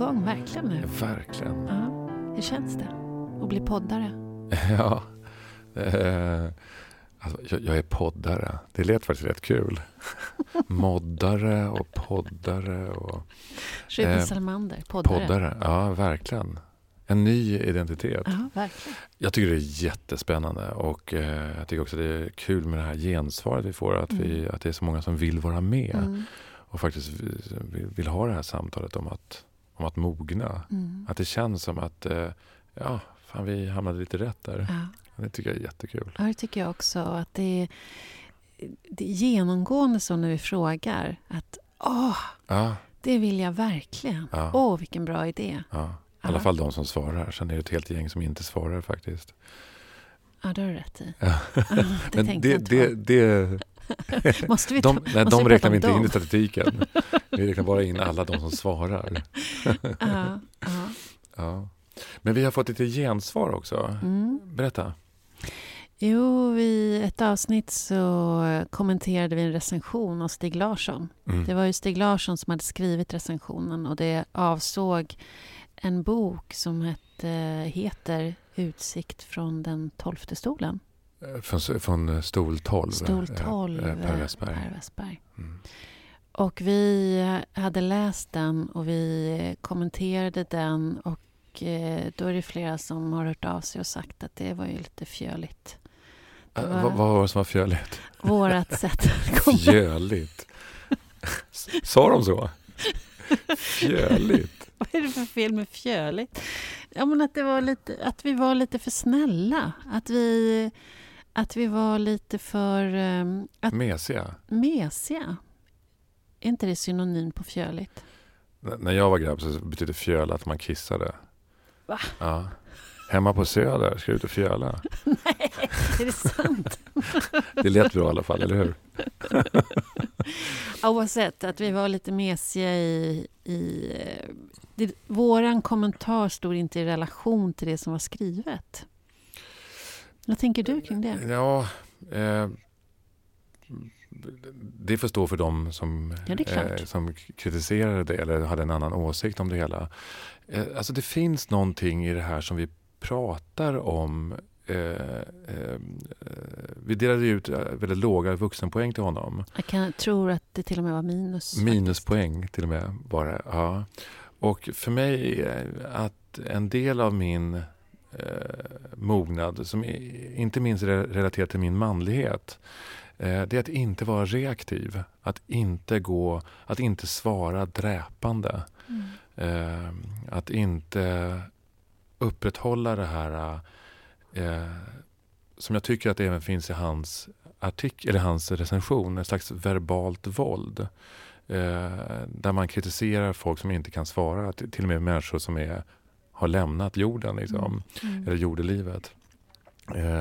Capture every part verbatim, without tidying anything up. framgång, verkligen nu. Verkligen. Ja. Hur känns det att bli poddare? Ja, eh, alltså, jag, jag är poddare. Det lät faktiskt rätt kul. Moddare och poddare. Och, Ruben eh, Salmander, poddare. poddare. Ja, verkligen. En ny identitet. Ja, verkligen. Jag tycker det är jättespännande och eh, jag tycker också det är kul med det här gensvaret vi får, att, mm. vi, att det är så många som vill vara med mm. och faktiskt vill, vill ha det här samtalet om att, om att mogna. Mm. Att det känns som att eh, ja, fan, vi hamnade lite rätt där. Ja. Det tycker jag är jättekul. Ja, det tycker jag också. Att det är, det är genomgående så när vi frågar att åh, ja. Det vill jag verkligen. Ja. Åh, vilken bra idé. Ja. I alla fall de som svarar. Sen är det ett helt gäng som inte svarar faktiskt. Ja, det har du rätt i. Ja. Det men det, det, det... måste vi ta... de, nej, måste de vi räknar vi inte dem? In i statistiken. Vi räknar bara in alla de som svarar. Ja, ja. Ja. Men vi har fått lite gensvar också. Mm. Berätta. Jo, i ett avsnitt så kommenterade vi en recension av Stig Larsson. Mm. Det var ju Stig Larsson som hade skrivit recensionen och det avsåg en bok som hette, heter Utsikt från den tolfte stolen. Från, från stol tolv. Stol tolv, eh, Per Väsberg. Per Väsberg. Mm. Och vi hade läst den och vi kommenterade den och eh, då är det flera som har hört av sig och sagt att det var ju lite fjöligt. Var, äh, vad, vad var det som var fjöligt? Vårat sätt att komma. Fjöligt? Sa de så? Fjöligt. Vad är det för fel med fjöligt? Ja, men att det var lite, att vi var lite för snälla, att vi att vi var lite för um, att, mesiga. Mesiga. Är inte det synonym på fjöligt? N- när jag var grabb så betydde fjöl att man kissade. Va? Ja. Hemma på Söder ska ut och fjöla. Nej, är det sant? Det lät bra i alla fall, eller hur? Oavsett att vi var lite mesiga i... i det, våran kommentar stod inte i relation till det som var skrivet. Vad tänker du kring det? Ja, eh, det får stå för dem som, ja, eh, som kritiserade det eller hade en annan åsikt om det hela. Eh, alltså det finns någonting i det här som vi pratar om. Eh, eh, vi delade ut väldigt låga vuxenpoäng till honom. Jag kan, tror att det till och med var minus. Minuspoäng faktiskt. Till och med bara, ja. Och för mig att en del av min eh, mognad som är, inte minst relaterat till min manlighet, eh, det är att inte vara reaktiv. Att inte gå, att inte svara dräpande. Mm. Eh, att inte upprätthålla det här eh, som jag tycker att det även finns i hans artikel eller hans recension, en slags verbalt våld eh, där man kritiserar folk som inte kan svara, till, till och med människor som är, har lämnat jorden liksom, mm. Mm. eller jordelivet. Eh,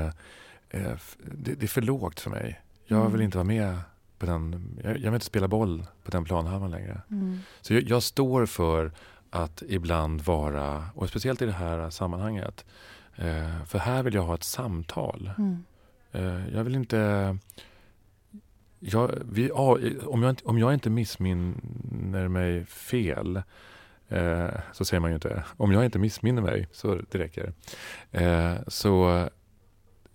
eh, det, det är för lågt för mig. Jag mm. vill inte vara med på den, jag, jag vill inte spela boll på den planhalvan längre. Mm. Så jag, jag står för att ibland vara, och speciellt i det här sammanhanget, eh, för här vill jag ha ett samtal. Mm. Eh, jag vill inte, jag, vi, om, jag, om jag inte missminner mig fel, eh, så säger man ju inte, om jag inte missminner mig, så det räcker. Eh, så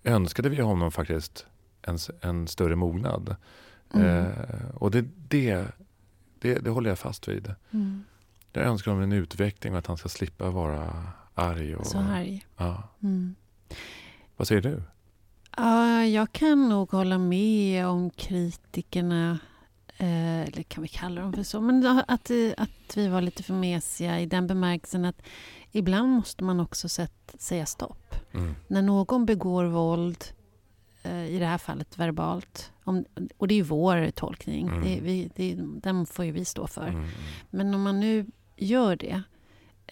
önskade vi honom faktiskt en, en större mognad. Mm. Eh, och det, det, det, det håller jag fast vid. Mm. Jag önskar om en utveckling och att han ska slippa vara arg. Och, så arg. Ja. Mm. Vad säger du? Uh, jag kan nog hålla med om kritikerna. Eh, eller kan vi kalla dem för så? Men att, att vi var lite för mesiga i den bemärkelsen att ibland måste man också sätt, säga stopp. Mm. När någon begår våld, eh, i det här fallet verbalt. Om, och det är ju vår tolkning. Mm. Det, vi, det, den får ju vi stå för. Mm. Men om man nu gör det,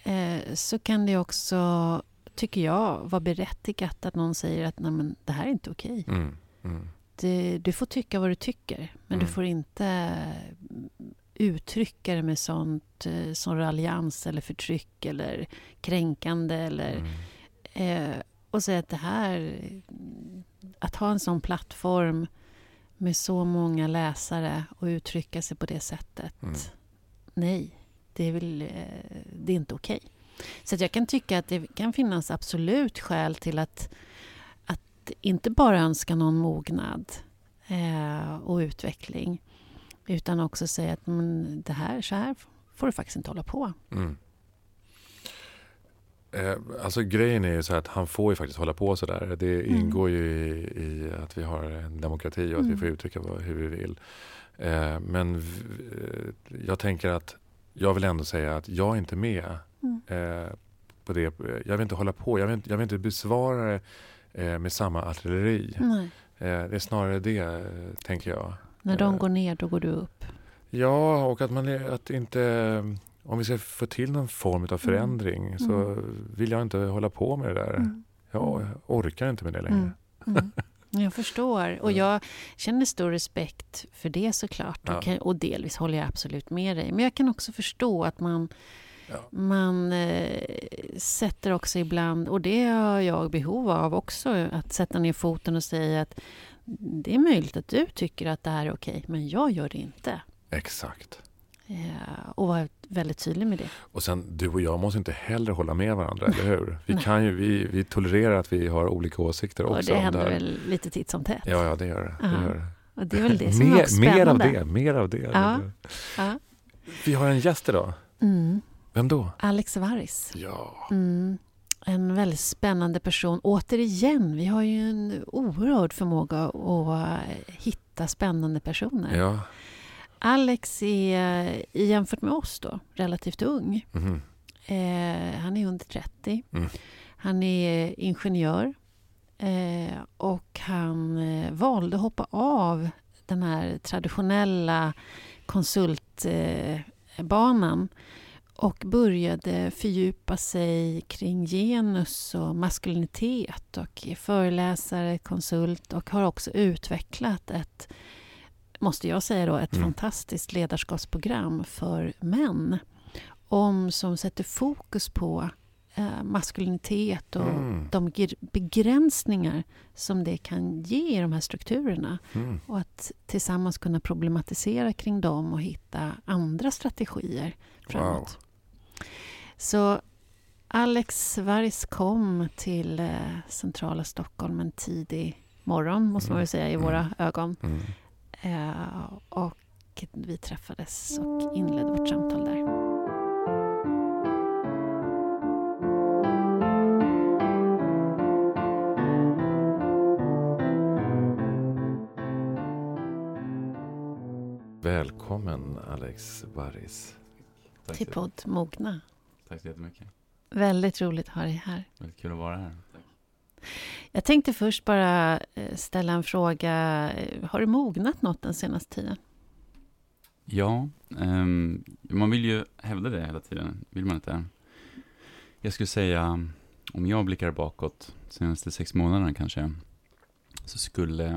eh, så kan det också, tycker jag, vara berättigat att någon säger att nej, men det här är inte okej. Mm. Mm. Du, du får tycka vad du tycker, men mm. du får inte uttrycka det med sånt som raljans eller förtryck eller kränkande eller mm. eh, och säga att det här, att ha en sån plattform med så många läsare och uttrycka sig på det sättet. Mm. Nej. det är väl det är inte okej. Så att jag kan tycka att det kan finnas absolut skäl till att, att inte bara önska någon mognad eh, och utveckling, utan också säga att men, det här, så här får du faktiskt inte hålla på. Mm. Eh, alltså grejen är ju så här att han får ju faktiskt hålla på så där. Det ingår mm. ju i, i att vi har en demokrati och att mm. vi får uttrycka vad, hur vi vill. Eh, men v, jag tänker att jag vill ändå säga att jag är inte med mm. eh, på det. Jag vill inte hålla på. Jag vill inte, jag vill inte besvara det eh, med samma artilleri. Nej. Eh, det är snarare det, eh, tänker jag. När de eh, går ner, då går du upp. Ja, och att man att inte... Om vi ska få till någon form av förändring mm. så vill jag inte hålla på med det där. Mm. Jag orkar inte med det längre. Mm. Mm. Jag förstår. Och jag känner stor respekt för det såklart. Ja. Och, kan, och delvis håller jag absolut med dig. Men jag kan också förstå att man, ja. man eh, sätter också ibland, och det har jag behov av också, att sätta ner foten och säga att det är möjligt att du tycker att det här är okej, men jag gör det inte. Exakt. Ja, och var väldigt tydlig med det. Och sen, du och jag måste inte heller hålla med varandra, eller hur? Vi, kan ju, vi, vi tolererar att vi har olika åsikter också. Och det händer där. Väl lite titt som tätt. Ja, ja det gör det. Uh-huh. det, gör det. Och det är väl det som mer, är också mer av det, mer av det. Uh-huh. Uh-huh. Vi har en gäst idag. Mm. Vem då? Alex Varis. Ja. Mm. En väldigt spännande person. Återigen, vi har ju en oerhörd förmåga att hitta spännande personer. Ja. Alex är jämfört med oss då relativt ung. Mm. Eh, han är under trettio. Mm. Han är ingenjör eh, och han valde att hoppa av den här traditionella konsultbanan och började fördjupa sig kring genus och maskulinitet och är föreläsare, konsult och har också utvecklat ett måste jag säga då, ett mm. fantastiskt ledarskapsprogram för män om som sätter fokus på eh, maskulinitet och mm. de ger- begränsningar som det kan ge i de här strukturerna mm. och att tillsammans kunna problematisera kring dem och hitta andra strategier framåt. Wow. Så Alex Varis kom till eh, centrala Stockholm en tidig morgon, måste mm. man ju säga, i våra mm. ögon. Mm. Uh, och vi träffades och inledde vårt samtal där. Välkommen Alex Varis. Tack till podd Mogna. Tack så jättemycket. Väldigt roligt att ha dig här. Väldigt kul att vara här. Jag tänkte först bara ställa en fråga. Har du mognat något den senaste tiden? Ja, um, man vill ju hävda det hela tiden. Vill man inte? Jag skulle säga, om jag blickar bakåt de senaste sex månaderna kanske, så skulle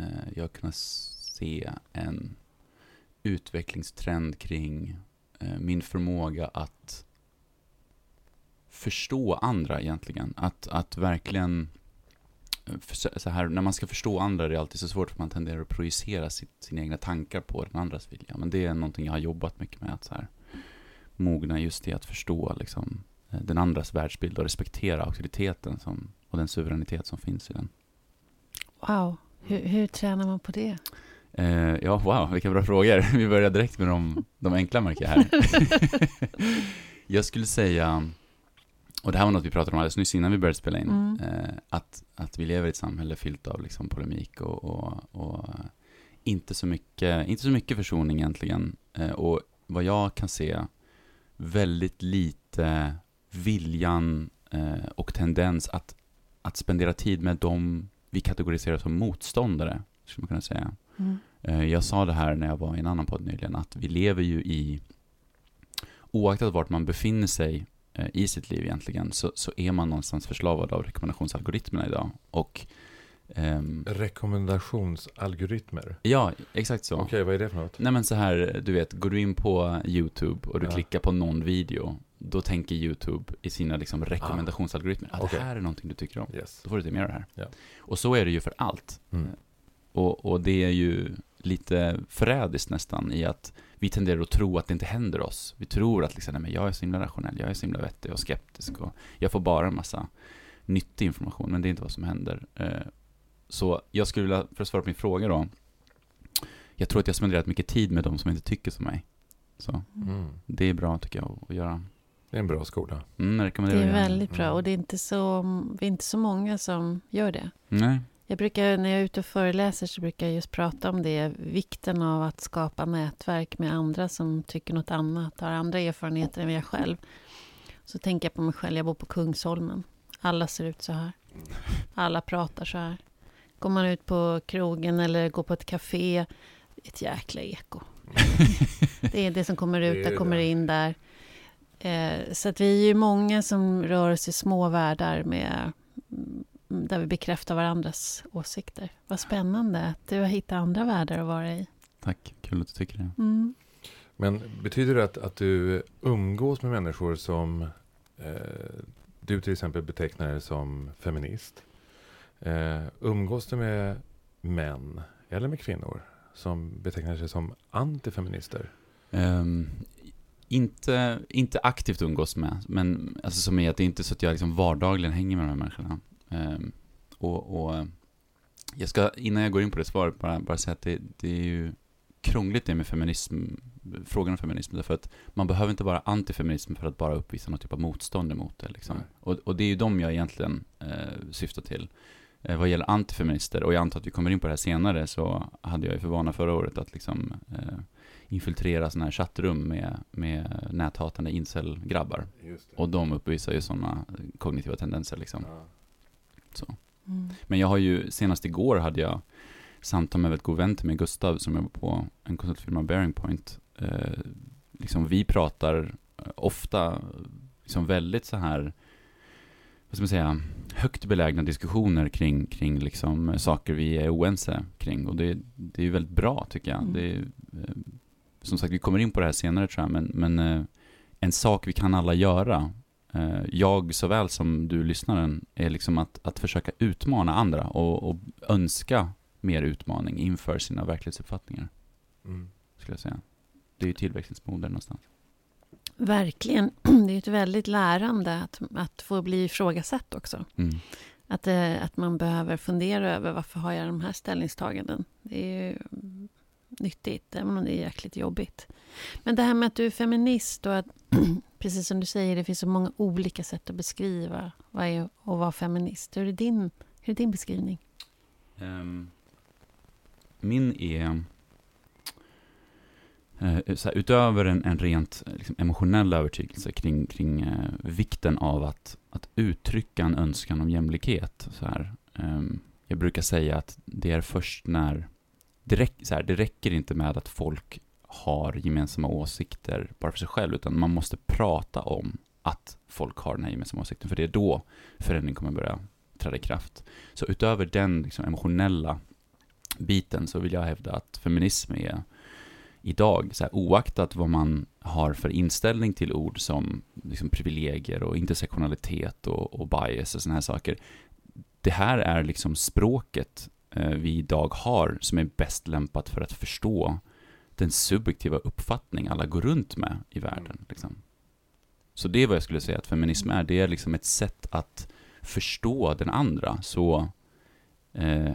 uh, jag kunna se en utvecklingstrend kring uh, min förmåga att förstå andra egentligen. Att, att verkligen så här, när man ska förstå andra är det alltid så svårt för man tenderar att projicera sitt, sina egna tankar på den andras vilja. Men det är någonting jag har jobbat mycket med, att så här, mogna just i att förstå liksom, den andras världsbild och respektera auktoriteten som, och den suveränitet som finns i den. Wow, hur, hur tränar man på det? Eh, ja, wow, vilka bra frågor. Vi börjar direkt med de, de enkla märker här. Jag skulle säga... Och det här var något vi pratade om alldeles nyss innan vi började spela in. Mm. Eh, att, att vi lever i ett samhälle fyllt av liksom polemik och, och, och inte, så mycket, inte så mycket försoning egentligen. Eh, och vad jag kan se, väldigt lite viljan eh, och tendens att, att spendera tid med dem vi kategoriserar som motståndare, skulle man kunna säga. Mm. Eh, jag sa det här när jag var i en annan podd nyligen, att vi lever ju i, oaktat vart man befinner sig i sitt liv egentligen, så, så är man någonstans förslavad av rekommendationsalgoritmerna idag. Och, ehm, rekommendationsalgoritmer? Ja, exakt så. Okej, okay, vad är det för något? Nej men så här, du vet, går du in på YouTube och du ja. klickar på någon video, då tänker YouTube i sina liksom, rekommendationsalgoritmer ah. att okay. det här är någonting du tycker om. Yes. Då får du till mer av det här. Yeah. Och så är det ju för allt. Mm. Och, och det är ju lite förrädiskt nästan i att vi tenderar att tro att det inte händer oss. Vi tror att liksom, nej, men jag är så himla rationell, jag är så himla vettig och skeptisk och jag får bara en massa nyttig information, men det är inte vad som händer. Så jag skulle vilja, för att svara på min fråga då, jag tror att jag spenderat mycket tid med de som inte tycker som mig. Så mm. det är bra tycker jag att göra. Det är en bra skola. Mm, det är göra. Väldigt bra, och det är, inte så, det är inte så många som gör det. Nej. Jag brukar, när jag är ute och föreläser så brukar jag just prata om det, vikten av att skapa nätverk med andra som tycker något annat, har andra erfarenheter än jag själv. Så tänker jag på mig själv, jag bor på Kungsholmen. Alla ser ut så här. Alla pratar så här. Går man ut på krogen eller går på ett café, ett jäkla eko. Det är det som kommer ut, det kommer in där. Eh, så att vi är ju många som rör oss i små världar med, där vi bekräftar varandras åsikter. Vad spännande att du har hittat andra världar att vara i. Tack, kul att du tycker det. Mm. Men betyder det att, att du umgås med människor som eh, du till exempel betecknar som feminist? Eh, umgås du med män eller med kvinnor som betecknar sig som antifeminister? Um, inte, inte aktivt umgås med, men alltså som är att det är inte så att jag liksom vardagligen hänger med de här människorna. Um, och, och jag ska, innan jag går in på det svaret, bara, bara säga att det, det är ju krångligt det med feminism, frågan om feminism, därför att man behöver inte vara antifeminism för att bara uppvisa någon typ av motstånd emot det. Liksom. Och, och det är ju de jag egentligen eh, syftar till. Vad gäller antifeminister, och jag antar att vi kommer in på det här senare, så hade jag ju för vana förra året att liksom, eh, infiltrera sådana här chattrum med, med näthatande incel-grabbar. Och de uppvisar ju sådana kognitiva tendenser. Liksom. Ja. Så. Mm. Men jag har ju, senast igår hade jag samtal med ett god vän till mig, Gustav, som jobbar på en konsultfirma, Bearing Point. Eh, liksom vi pratar ofta liksom väldigt så här, vad ska man säga, högt belägna diskussioner kring, kring liksom saker vi är oense kring, och det, det är ju väldigt bra tycker jag. Mm. Det är, som sagt, vi kommer in på det här senare tror jag, men, men en sak vi kan alla göra, jag såväl som du lyssnaren, är liksom att, att försöka utmana andra och, och önska mer utmaning inför sina verklighetsuppfattningar. Mm. Skulle jag säga. Det är ju tillväxtens moder någonstans. Verkligen, det är ett väldigt lärande att, att få bli ifrågasatt också. Mm. Att, att man behöver fundera över varför har jag de här ställningstaganden. Det är ju nyttigt, även om det är jäkligt jobbigt. Men det här med att du är feminist och att, precis som du säger, det finns så många olika sätt att beskriva vad är att vara feminist. Hur är din, hur är din beskrivning? Um, min är... Så här, utöver en, en rent liksom, emotionell övertygelse kring, kring eh, vikten av att, att uttrycka en önskan om jämlikhet. Så här, eh, jag brukar säga att det är först när... Det, räck, så här, det räcker inte med att folk har gemensamma åsikter bara för sig själv, utan man måste prata om att folk har den här gemensamma åsikten, för det är då förändring kommer börja träda i kraft. Så utöver den liksom, emotionella biten så vill jag hävda att feminism är... idag, så här, oaktat vad man har för inställning till ord som liksom privilegier och intersektionalitet och, och bias och såna här saker. Det här är liksom språket eh, vi idag har som är bäst lämpat för att förstå den subjektiva uppfattning alla går runt med i världen. Liksom. Så det är vad jag skulle säga att feminism är. Det är liksom ett sätt att förstå den andra. Så... Eh,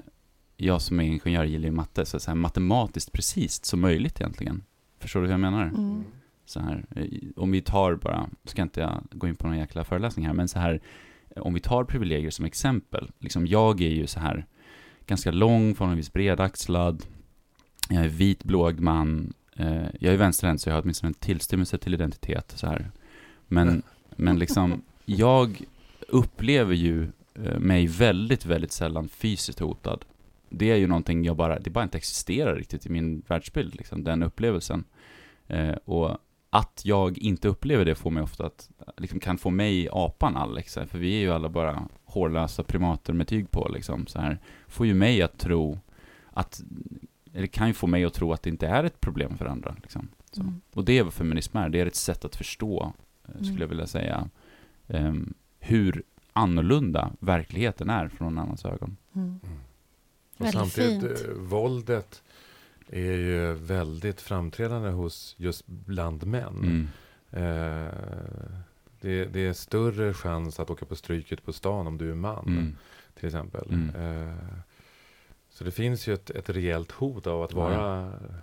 jag som är ingenjör gillar ju matte, så, så här matematiskt precis som möjligt egentligen. Förstår du vad jag menar? Mm. Så här, om vi tar bara, ska inte jag gå in på någon jäkla föreläsning här, men så här, om vi tar privilegier som exempel, liksom jag är ju så här ganska lång, förhållandevis bredaxlad, jag är vit, blåögd man, eh, jag är vänsterhänt så jag har åtminstone en tillstymmelse till identitet så här. Men, mm. men liksom, jag upplever ju eh, mig väldigt, väldigt sällan fysiskt hotad. Det är ju någonting jag bara, det bara inte existerar riktigt i min världsbild, liksom, den upplevelsen. Eh, och att jag inte upplever det får mig ofta att, liksom, kan få mig apan Alex, för vi är ju alla bara hårlösa primater med tyg på, liksom, så här. Får ju mig att tro att, eller kan ju få mig att tro att det inte är ett problem för andra, liksom. Så. Mm. Och det är vad feminism är, det är ett sätt att förstå, skulle mm. jag vilja säga, eh, hur annorlunda verkligheten är från någon annans ögon. Mm. Och samtidigt, eh, våldet är ju väldigt framträdande hos just bland män. Mm. Eh, det, det är större chans att åka på stryket på stan om du är man, mm. till exempel. Mm. Eh, så det finns ju ett, ett rejält hot av att vara, ja.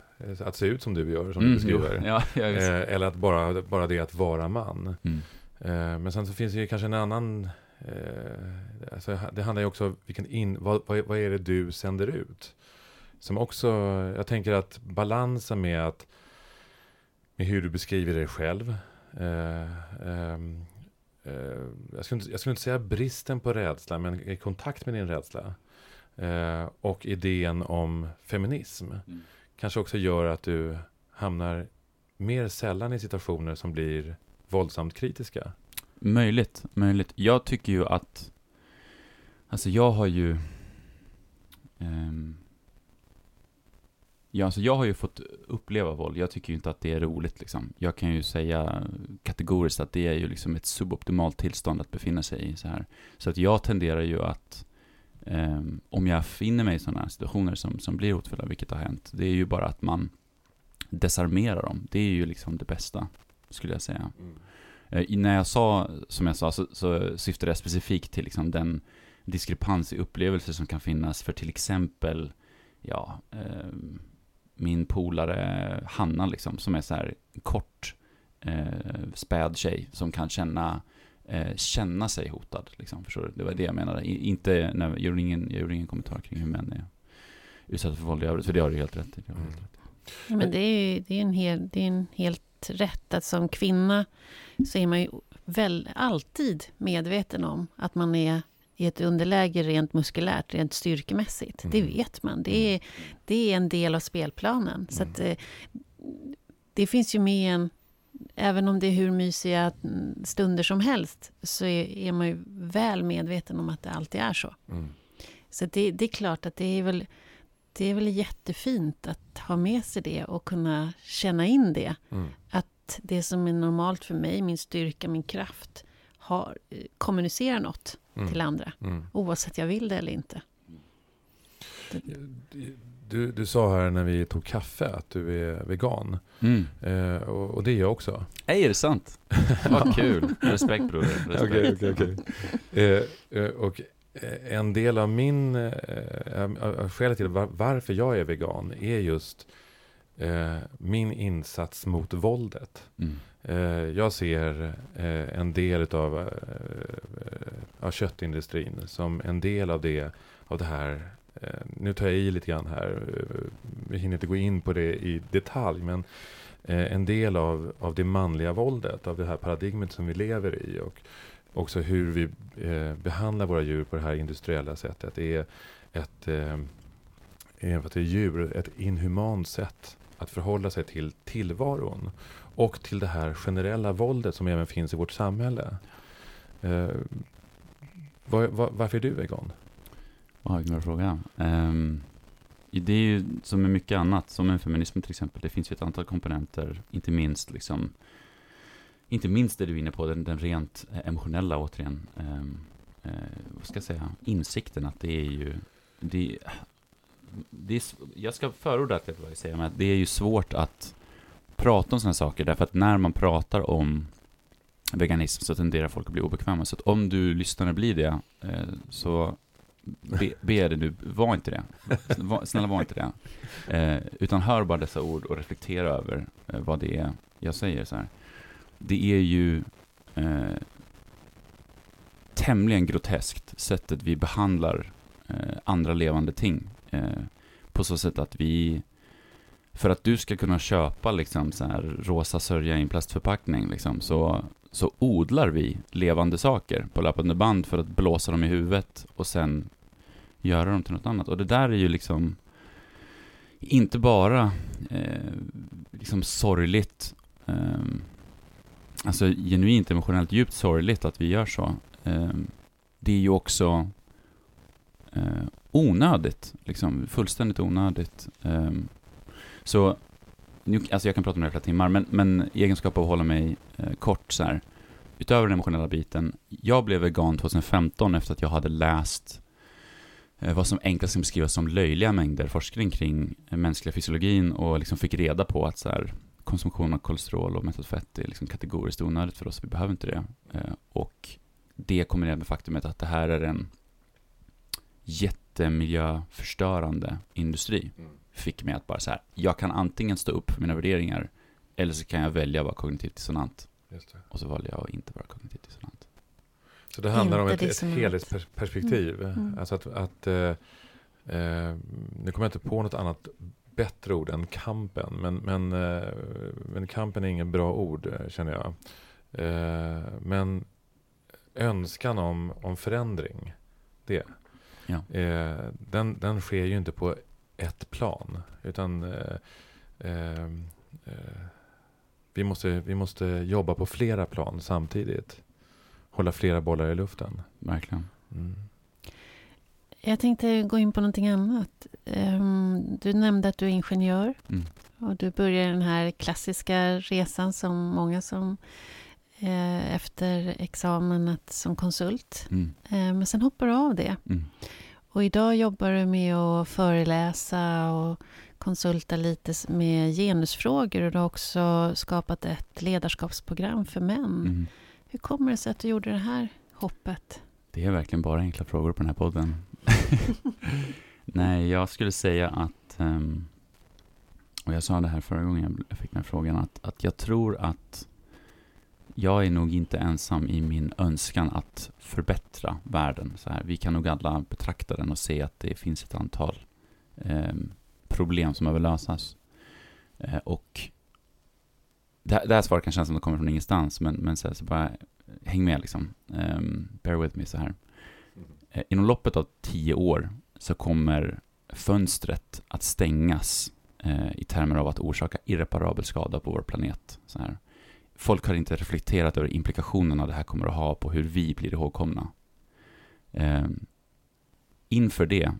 Att se ut som du gör, som mm. du beskriver. Ja, jag vet. Eh, eller att bara, bara det att vara man. Mm. Eh, men sen så finns det ju kanske en annan... Eh, alltså, det handlar ju också om vilken in, vad, vad, vad är det du sänder ut? Som också, jag tänker att balansen med att med hur du beskriver dig själv, eh, eh, eh, jag, skulle inte, jag skulle inte säga bristen på rädsla, men i kontakt med din rädsla, eh, och idén om feminism, mm. kanske också gör att du hamnar mer sällan i situationer som blir våldsamt kritiska. Möjligt, möjligt. Jag tycker ju att, alltså jag har ju ehm, ja, alltså jag har ju fått uppleva våld. Jag tycker ju inte att det är roligt liksom. Jag kan ju säga kategoriskt att det är ju liksom ett suboptimalt tillstånd att befinna sig i så här. Så att jag tenderar ju att eh, om jag finner mig i sådana här situationer som, som blir hotfulla, vilket har hänt, det är ju bara att man desarmerar dem. Det är ju liksom det bästa, skulle jag säga. Mm. Eh, när jag sa, som jag sa, så, så syftade jag specifikt till liksom den diskrepans i upplevelser som kan finnas för till exempel, ja, eh, min polare Hanna liksom, som är så här kort eh, späd tjej som kan känna eh, känna sig hotad liksom, förstår du? Det var det jag menade. I, inte, nej, jag, gjorde ingen, jag gjorde ingen kommentar kring hur män är utsatta för våld i övrigt, för det har du helt rätt i. Mm. Ja, men det är ju det är en, hel, det är en helt rätt att som kvinna så är man ju väl alltid medveten om att man är i ett underläge rent muskulärt, rent styrkemässigt. Mm. Det vet man. Det är, det är en del av spelplanen. Mm. Så att, eh, det finns ju med en... Även om det är hur mysiga stunder som helst så är, är man ju väl medveten om att det alltid är så. Mm. Så det, det är klart att det är, väl, det är väl jättefint att ha med sig det och kunna känna in det. Mm. Att det som är normalt för mig, min styrka, min kraft, har, kommunicerar något. Mm. Till andra. Mm. Oavsett jag vill det eller inte. Du, du sa här när vi tog kaffe att du är vegan. Mm. Eh, och, och det är jag också. Ej, är det sant? Vad kul. Respekt, bror. Respekt. Okay, okay, okay. eh, och en del av min... Eh, skälet till var, varför jag är vegan är just eh, min insats mot våldet. Mm. Jag ser en del av, av köttindustrin som en del av det, av det här. Nu tar jag i lite grann här. Vi hinner inte gå in på det i detalj, men en del av, av det manliga våldet, av det här paradigmet som vi lever i och också hur vi behandlar våra djur på det här industriella sättet. Det är ett, även för att det är djur, ett inhumant sätt att förhålla sig till tillvaron och till det här generella våldet som även finns i vårt samhälle. Eh, var, var, varför är du vegan? Vad har jag fråga? Eh, det är ju som med mycket annat, som med feminism till exempel. Det finns ju ett antal komponenter, inte minst liksom, inte minst det du är inne på, den, den rent emotionella återigen. Eh, eh, vad ska jag säga? Insikten att det är ju... Det, det är, jag ska förorda att jag vill säga, men det är ju svårt att prata om sådana saker, därför att när man pratar om veganism så tenderar folk att bli obekväma. Så att om du lyssnare blir det, så be, be det nu, var inte det. Snälla, var inte det. Eh, utan hör bara dessa ord och reflektera över vad det är jag säger så här. Det är ju eh, tämligen groteskt sättet vi behandlar eh, andra levande ting. Eh, på så sätt att vi, för att du ska kunna köpa liksom så här rosa sörja i en plastförpackning liksom, så, så odlar vi levande saker på löpande band för att blåsa dem i huvudet och sen göra dem till något annat. Och det där är ju liksom inte bara eh, liksom sorgligt, eh, alltså genuint emotionellt djupt sorgligt att vi gör så. Eh, det är ju också eh, onödigt, liksom fullständigt onödigt. Eh, Så, nu, alltså jag kan prata om det här flera timmar, men, men i egenskap av att hålla mig eh, kort så här, utöver den emotionella biten, jag blev vegan tjugohundrafemton efter att jag hade läst vad som enklast kan beskrivas som löjliga mängder forskning kring mänskliga fysiologin, och liksom fick reda på att så här, konsumtion av kolesterol och mättat fett är liksom kategoriskt onödigt för oss, vi behöver inte det. Och det kombinerat med faktumet att det här är en jättemiljöförstörande industri fick mig att bara så här, jag kan antingen stå upp för mina värderingar eller så kan jag välja att vara kognitivt dissonant. Just det. Och så valde jag att inte vara kognitivt dissonant. Så det handlar inte om ett, ett helhetsperspektiv. Mm. Mm. Alltså att, att eh, eh, nu kommer jag inte på något annat bättre ord än kampen, men, men, eh, men kampen är inget bra ord, känner jag. Eh, men önskan om, om förändring, det. Ja. Eh, den, den sker ju inte på ett plan, utan eh, eh, eh, vi måste, vi måste jobba på flera plan samtidigt. Hålla flera bollar i luften. Verkligen. Mm. Jag tänkte gå in på någonting annat. Um, du nämnde att du är ingenjör. Mm. Och du börjar den här klassiska resan som många som eh, efter examen att, som konsult. Mm. Eh, men sen hoppar du av det. Mm. Och idag jobbar du med att föreläsa och konsulta lite med genusfrågor. Och du har också skapat ett ledarskapsprogram för män. Mm. Hur kommer det sig att du gjorde det här hoppet? Det är verkligen bara enkla frågor på den här podden. Nej, jag skulle säga att, och jag sa det här förra gången jag fick den här frågan, att, att jag tror att jag är nog inte ensam i min önskan att förbättra världen. Så här, vi kan nog alla betrakta den och se att det finns ett antal eh, problem som behöver lösas. Eh, och det, det här svaret kan kännas som att det kommer från ingenstans, men, men så, här, så bara häng med liksom. Eh, bear with me så här. Eh, inom loppet av tio år så kommer fönstret att stängas eh, i termer av att orsaka irreparabel skada på vår planet. Så här. Folk har inte reflekterat över implikationerna det här kommer att ha på hur vi blir ihågkomna. Eh, inför det,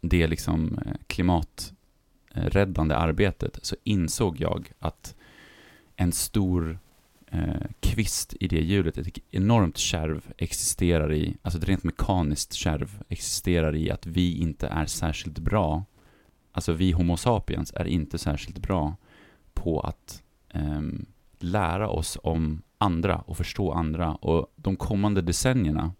det liksom klimaträddande arbetet, så insåg jag att en stor eh, kvist i det hjulet, ett enormt kärv existerar i, alltså ett rent mekaniskt kärv existerar i att vi inte är särskilt bra, alltså vi homo sapiens är inte särskilt bra på att eh, lära oss om andra och förstå andra, och de kommande decennierna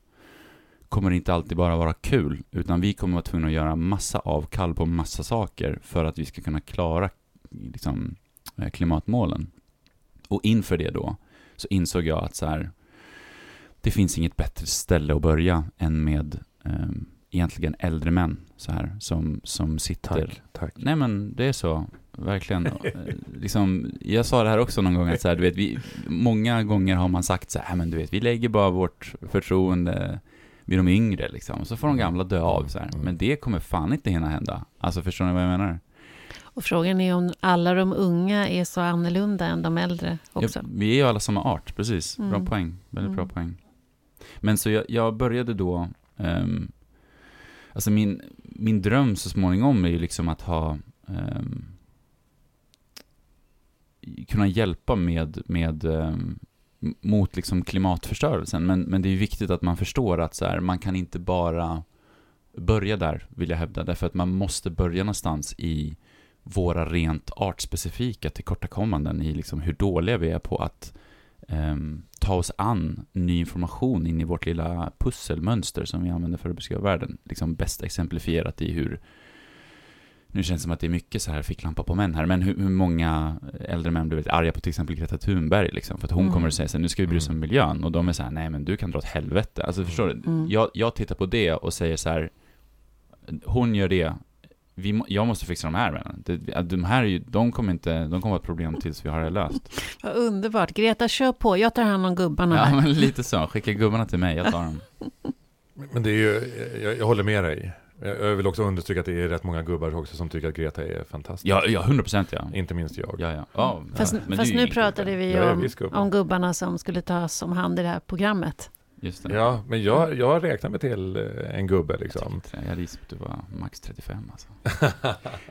kommer inte alltid bara vara kul, utan vi kommer vara tvungna att göra massa avkall på massa saker för att vi ska kunna klara liksom, klimatmålen. Och inför det då så insåg jag att så här, det finns inget bättre ställe att börja än med eh, egentligen äldre män så här, som, som sitter... Tack, tack. Nej men det är så, verkligen. liksom, jag sa det här också någon gång, att så här, du vet, vi, många gånger har man sagt så här, men du vet, vi lägger bara vårt förtroende vid de yngre liksom, så får de gamla dö av så här. Men det kommer fan inte hinna hända. Alltså förstår ni vad jag menar? Och frågan är om alla de unga är så annorlunda än de äldre också. Ja, vi är ju alla samma art, precis. Mm. Bra poäng, väldigt mm. bra poäng. Men så jag, jag började då, um, alltså min, min dröm så småningom är ju liksom att ha, um, kunna hjälpa med, med um, mot liksom klimatförstörelsen, men, men det är ju viktigt att man förstår att så här, man kan inte bara börja där, vill jag hävda, därför att man måste börja någonstans i våra rent artspecifika tillkortakommanden, i liksom hur dåliga vi är på att eh, ta oss an ny information in i vårt lilla pusselmönster som vi använder för att beskriva världen, liksom bäst exemplifierat i hur, nu känns det som att det är mycket så här ficklampa på män här, men hur, hur många äldre män blir väldigt arga på till exempel Greta Thunberg liksom, för att hon mm. kommer att säga så här, nu ska vi bry oss om miljön, och de är så här, nej men du kan dra åt helvete, alltså förstår du, mm. jag, jag tittar på det och säger så här, hon gör det, vi, jag måste fixa de här männen, de, de här är ju, de kommer inte, de kommer att ha ett problem tills vi har det löst. Vad underbart, Greta kör på, jag tar hand om gubbarna. Ja men lite så, skicka gubbarna till mig, jag tar dem. Men det är ju, jag, jag håller med dig. Jag vill också understryka att det är rätt många gubbar också som tycker att Greta är fantastisk. Ja, ja hundra procent ja. Inte minst jag. Ja, ja. Oh, fast ja. Men fast nu pratade vi om, om gubbarna som skulle tas om hand i det här programmet. Just det. Ja, men jag, jag räknar mig till en gubbe liksom. Jag, jag risade att du var max trettiofem alltså.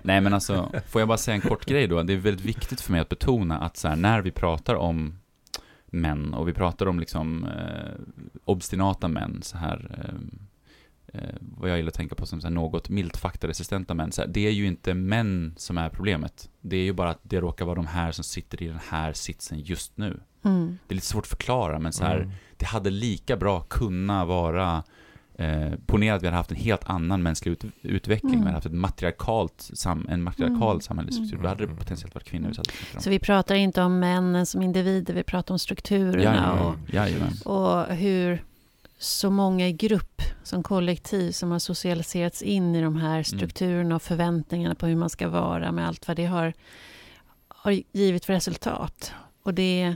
Nej, men alltså, får jag bara säga en kort grej då? Det är väldigt viktigt för mig att betona att så här, när vi pratar om män och vi pratar om liksom eh, obstinata män så här... Eh, eh, vad jag gillar att tänka på som så här något miltfaktorresistenta män. Så här, det är ju inte män som är problemet. Det är ju bara att det råkar vara de här som sitter i den här sitsen just nu. Mm. Det är lite svårt att förklara, men så här, mm. det hade lika bra kunnat vara... Eh, ponera att vi hade haft en helt annan mänsklig ut- utveckling, mm. vi hade haft ett matriarkalt sam- en matriarkal mm. samhällsstruktur, då hade det potentiellt varit kvinnor. Så, så vi pratar inte om männen som individer, vi pratar om strukturerna, ja, ja, ja, och, och hur så många i grupp som kollektiv som har socialiserats in i de här strukturerna mm. och förväntningarna på hur man ska vara med allt vad det har, har givit för resultat. Och det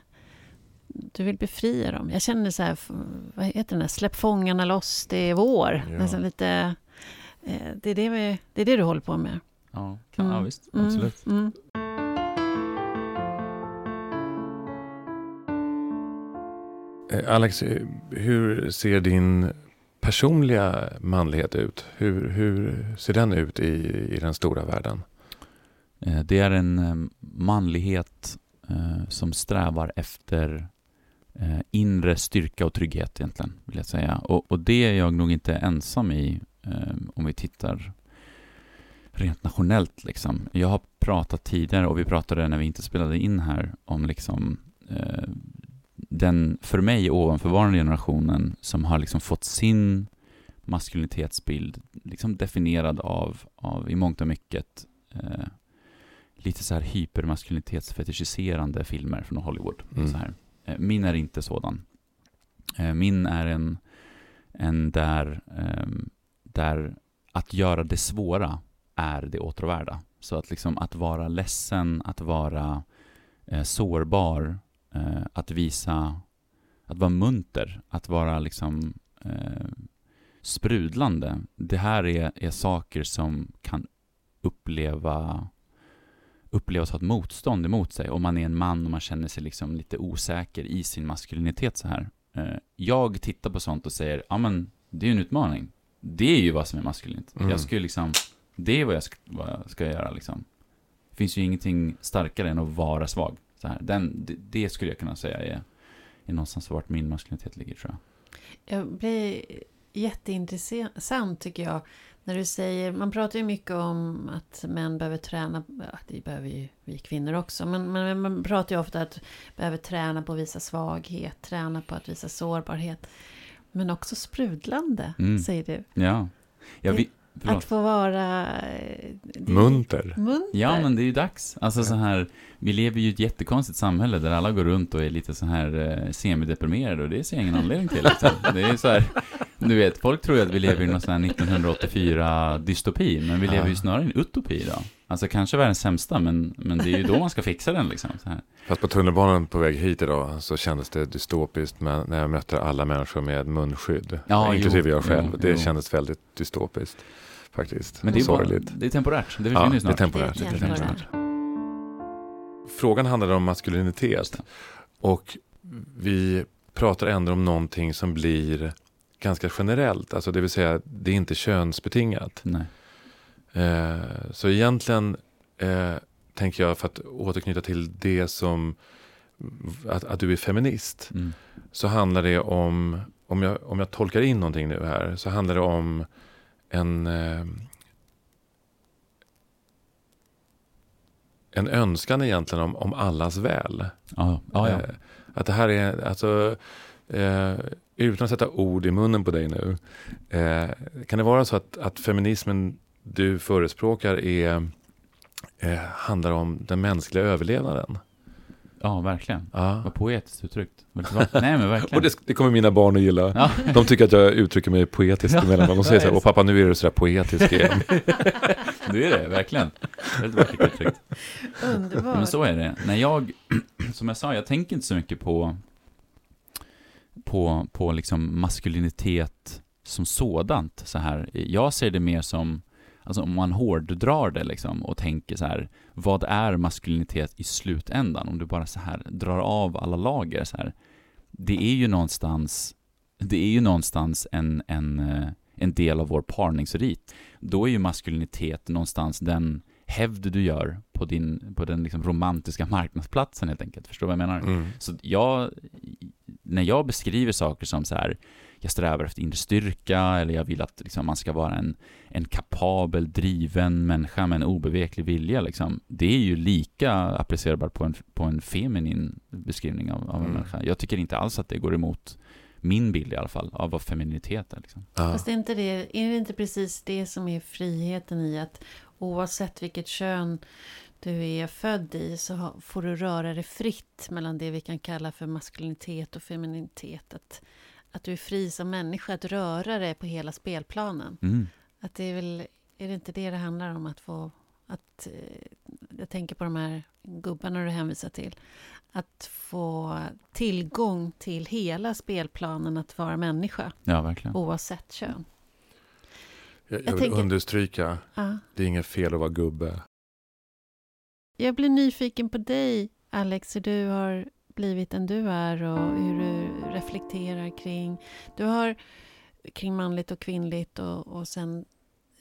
du vill befria dem. Jag känner så här, vad heter den där? Släpp fångarna loss, det är vår. Ja. Nästan lite, det är det, vi, det är det du håller på med. Ja, kan, mm. ja visst, mm. absolut. Mm. Alex, hur ser din personliga manlighet ut? Hur, hur ser den ut i, i den stora världen? Det är en manlighet som strävar efter inre styrka och trygghet egentligen, vill jag säga. Och, och det är jag nog inte ensam i, um, om vi tittar rent nationellt. Liksom. Jag har pratat tidigare, och vi pratade när vi inte spelade in här, om liksom, uh, den för mig ovanförvarande generationen som har liksom fått sin maskulinitetsbild liksom definierad av, av i mångt och mycket uh, lite så här hypermaskulinitetsfetischiserande filmer från Hollywood. Mm. Så här. Min är inte sådan. Min är en, en där, där att göra det svåra är det återvärda. Så att, liksom, att vara ledsen, att vara sårbar, att visa, att vara munter, att vara liksom, sprudlande. Det här är, är saker som kan uppleva... uppleva att ha ett motstånd emot sig om man är en man och man känner sig liksom lite osäker i sin maskulinitet så här. Jag tittar på sånt och säger, ja men det är ju en utmaning. Det är ju vad som är maskulint. Mm. Jag skulle liksom, det är vad jag ska, vad jag ska göra liksom. Det finns ju ingenting starkare än att vara svag så här. Den, det, det skulle jag kunna säga är, är någonstans vart min maskulinitet ligger, tror jag. Jag blir jätteintressant tycker jag. När du säger, man pratar ju mycket om att män behöver träna, det behöver ju vi kvinnor också, men, men man pratar ju ofta att behöver träna på att visa svaghet, träna på att visa sårbarhet, men också sprudlande, mm. säger du. Ja. Jag, vi, att få vara... Det, munter. munter. Ja, men det är ju dags. Alltså så här, vi lever ju i ett jättekonstigt samhälle där alla går runt och är lite så här eh, semideprimerade, och det ser jag ingen anledning till. Liksom. Det är så här... Du vet, folk tror ju att vi lever i någon sån här nittonhundraåttiofyra-dystopi, men vi lever ju snarare i en utopi då. Alltså kanske världens sämsta, men, men det är ju då man ska fixa den liksom. Så här. Fast på tunnelbanan på väg hit idag så kändes det dystopiskt med, när jag mötte alla människor med munskydd, ja, inklusive jo, jag själv. Jo, det jo. kändes väldigt dystopiskt faktiskt. Men det är, bara, det är temporärt, det försvinner ju snart. Det är temporärt. Det är temporärt. Det är temporärt. Frågan handlade om maskulinitet, och vi pratar ändå om någonting som blir... ganska generellt, alltså det vill säga det är inte könsbetingat. Nej. Eh, så egentligen eh, tänker jag, för att återknyta till det som att, att du är feminist, mm. så handlar det om, om jag, om jag tolkar in någonting nu här, så handlar det om en eh, en önskan egentligen om, om allas väl. Ja, ja, ja. Eh, att det här är, alltså eh, utan att sätta ord i munnen på dig nu. Eh, kan det vara så att, att feminismen du förespråkar är, eh, handlar om den mänskliga överlevnaden? Ja, verkligen. Ah. Vad poetiskt uttryckt. Nej, men verkligen. Och det, det kommer mina barn att gilla. Ja. De tycker att jag uttrycker mig poetiskt ja, emellan. De säger så här, åh pappa, nu är du sådär poetisk igen. Nu är det, verkligen. Väldigt vackert uttryckt. Underbart. Men så är det. När jag, som jag sa, jag tänker inte så mycket på på, på liksom maskulinitet som sådant så här. Jag ser det mer som, alltså om man hårddrar det liksom och tänker så här, vad är maskulinitet i slutändan? Om du bara så här drar av alla lager så här, det är ju någonstans det är ju någonstans en, en, en del av vår parningsrit. Då är ju maskulinitet någonstans den hävd du gör på, din, på den liksom romantiska marknadsplatsen helt enkelt. Förstår vad jag menar? Mm. Så jag när jag beskriver saker som så här, jag strävar efter inre styrka, eller jag vill att liksom, man ska vara en, en kapabel, driven människa med en obeveklig vilja. Liksom. Det är ju lika applicerbart på en, på en feminin beskrivning av, av en mm. människa. Jag tycker inte alls att det går emot min bild i alla fall av vad feminitet är. Liksom. Ah. Fast är inte det, är det inte precis det som är friheten i att oavsett vilket kön du är född i så får du röra dig fritt mellan det vi kan kalla för maskulinitet och feminitet. Att, att du är fri som människa att röra dig på hela spelplanen. Mm. Att det är väl, är det inte det det handlar om att få, att jag tänker på de här gubbarna du hänvisar till. Att få tillgång till hela spelplanen att vara människa. Ja, verkligen. Oavsett kön. Jag, jag, jag vill tänker, understryka, uh. det är inget fel att vara gubbe. Jag blir nyfiken på dig, Alex, hur du har blivit än du är och hur du reflekterar kring, du har, kring manligt och kvinnligt och, och sen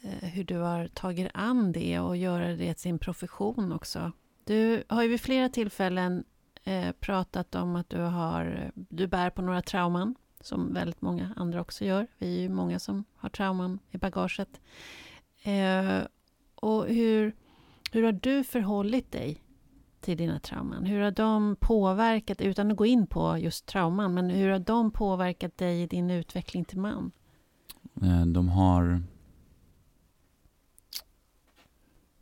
eh, hur du har tagit an det och göra det till sin profession också. Du har ju vid flera tillfällen eh, pratat om att du, har, du bär på några trauman som väldigt många andra också gör. Vi är ju många som har trauman i bagaget. Eh, och hur... Hur har du förhållit dig till dina trauman? Hur har de påverkat, utan att gå in på just trauman, men hur har de påverkat dig i din utveckling till man? De har...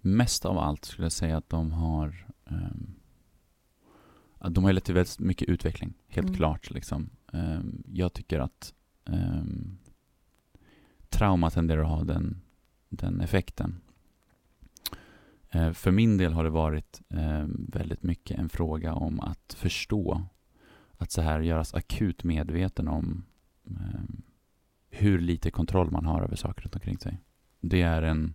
Mest av allt skulle jag säga att de har... Um, att de har lett till väldigt mycket utveckling, helt mm. klart. Liksom. Um, jag tycker att um, trauma tenderar att ha den, den effekten. För min del har det varit eh, väldigt mycket en fråga om att förstå, att så här göras akut medveten om eh, hur lite kontroll man har över saker runt omkring sig. Det är en,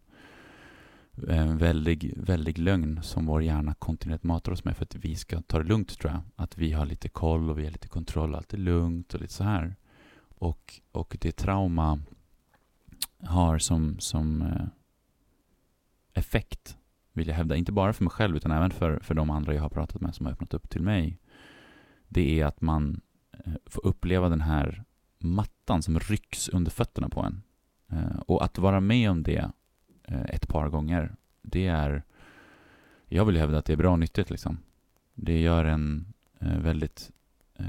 en väldig, väldig lögn som vår hjärna kontinuerligt matar oss med för att vi ska ta det lugnt, tror jag. Att vi har lite koll och vi har lite kontroll, allt är lugnt och lite så här. Och, och det trauma har som, som eh, effekt, vill jag hävda, inte bara för mig själv utan även för, för de andra jag har pratat med som har öppnat upp till mig, det är att man får uppleva den här mattan som rycks under fötterna på en. Och att vara med om det ett par gånger, det är, jag vill hävda att det är bra nyttigt liksom. Det gör en väldigt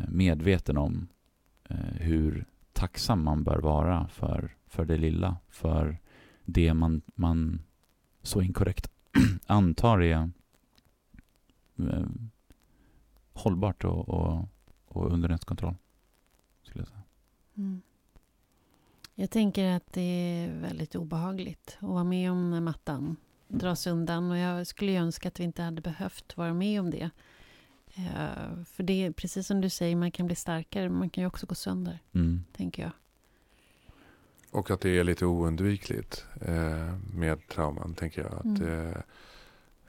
medveten om hur tacksam man bör vara för, för det lilla, för det man, man så inkorrekt antar är eh, hållbart och, och, och under ens kontroll, skulle jag säga. Mm. Jag tänker att det är väldigt obehagligt att vara med om när mattan dras undan, och jag skulle önska att vi inte hade behövt vara med om det. Eh, för det är precis som du säger, man kan bli starkare, man kan ju också gå sönder, mm. tänker jag. Och att det är lite oundvikligt eh, med trauman, tänker jag. Att, mm. eh,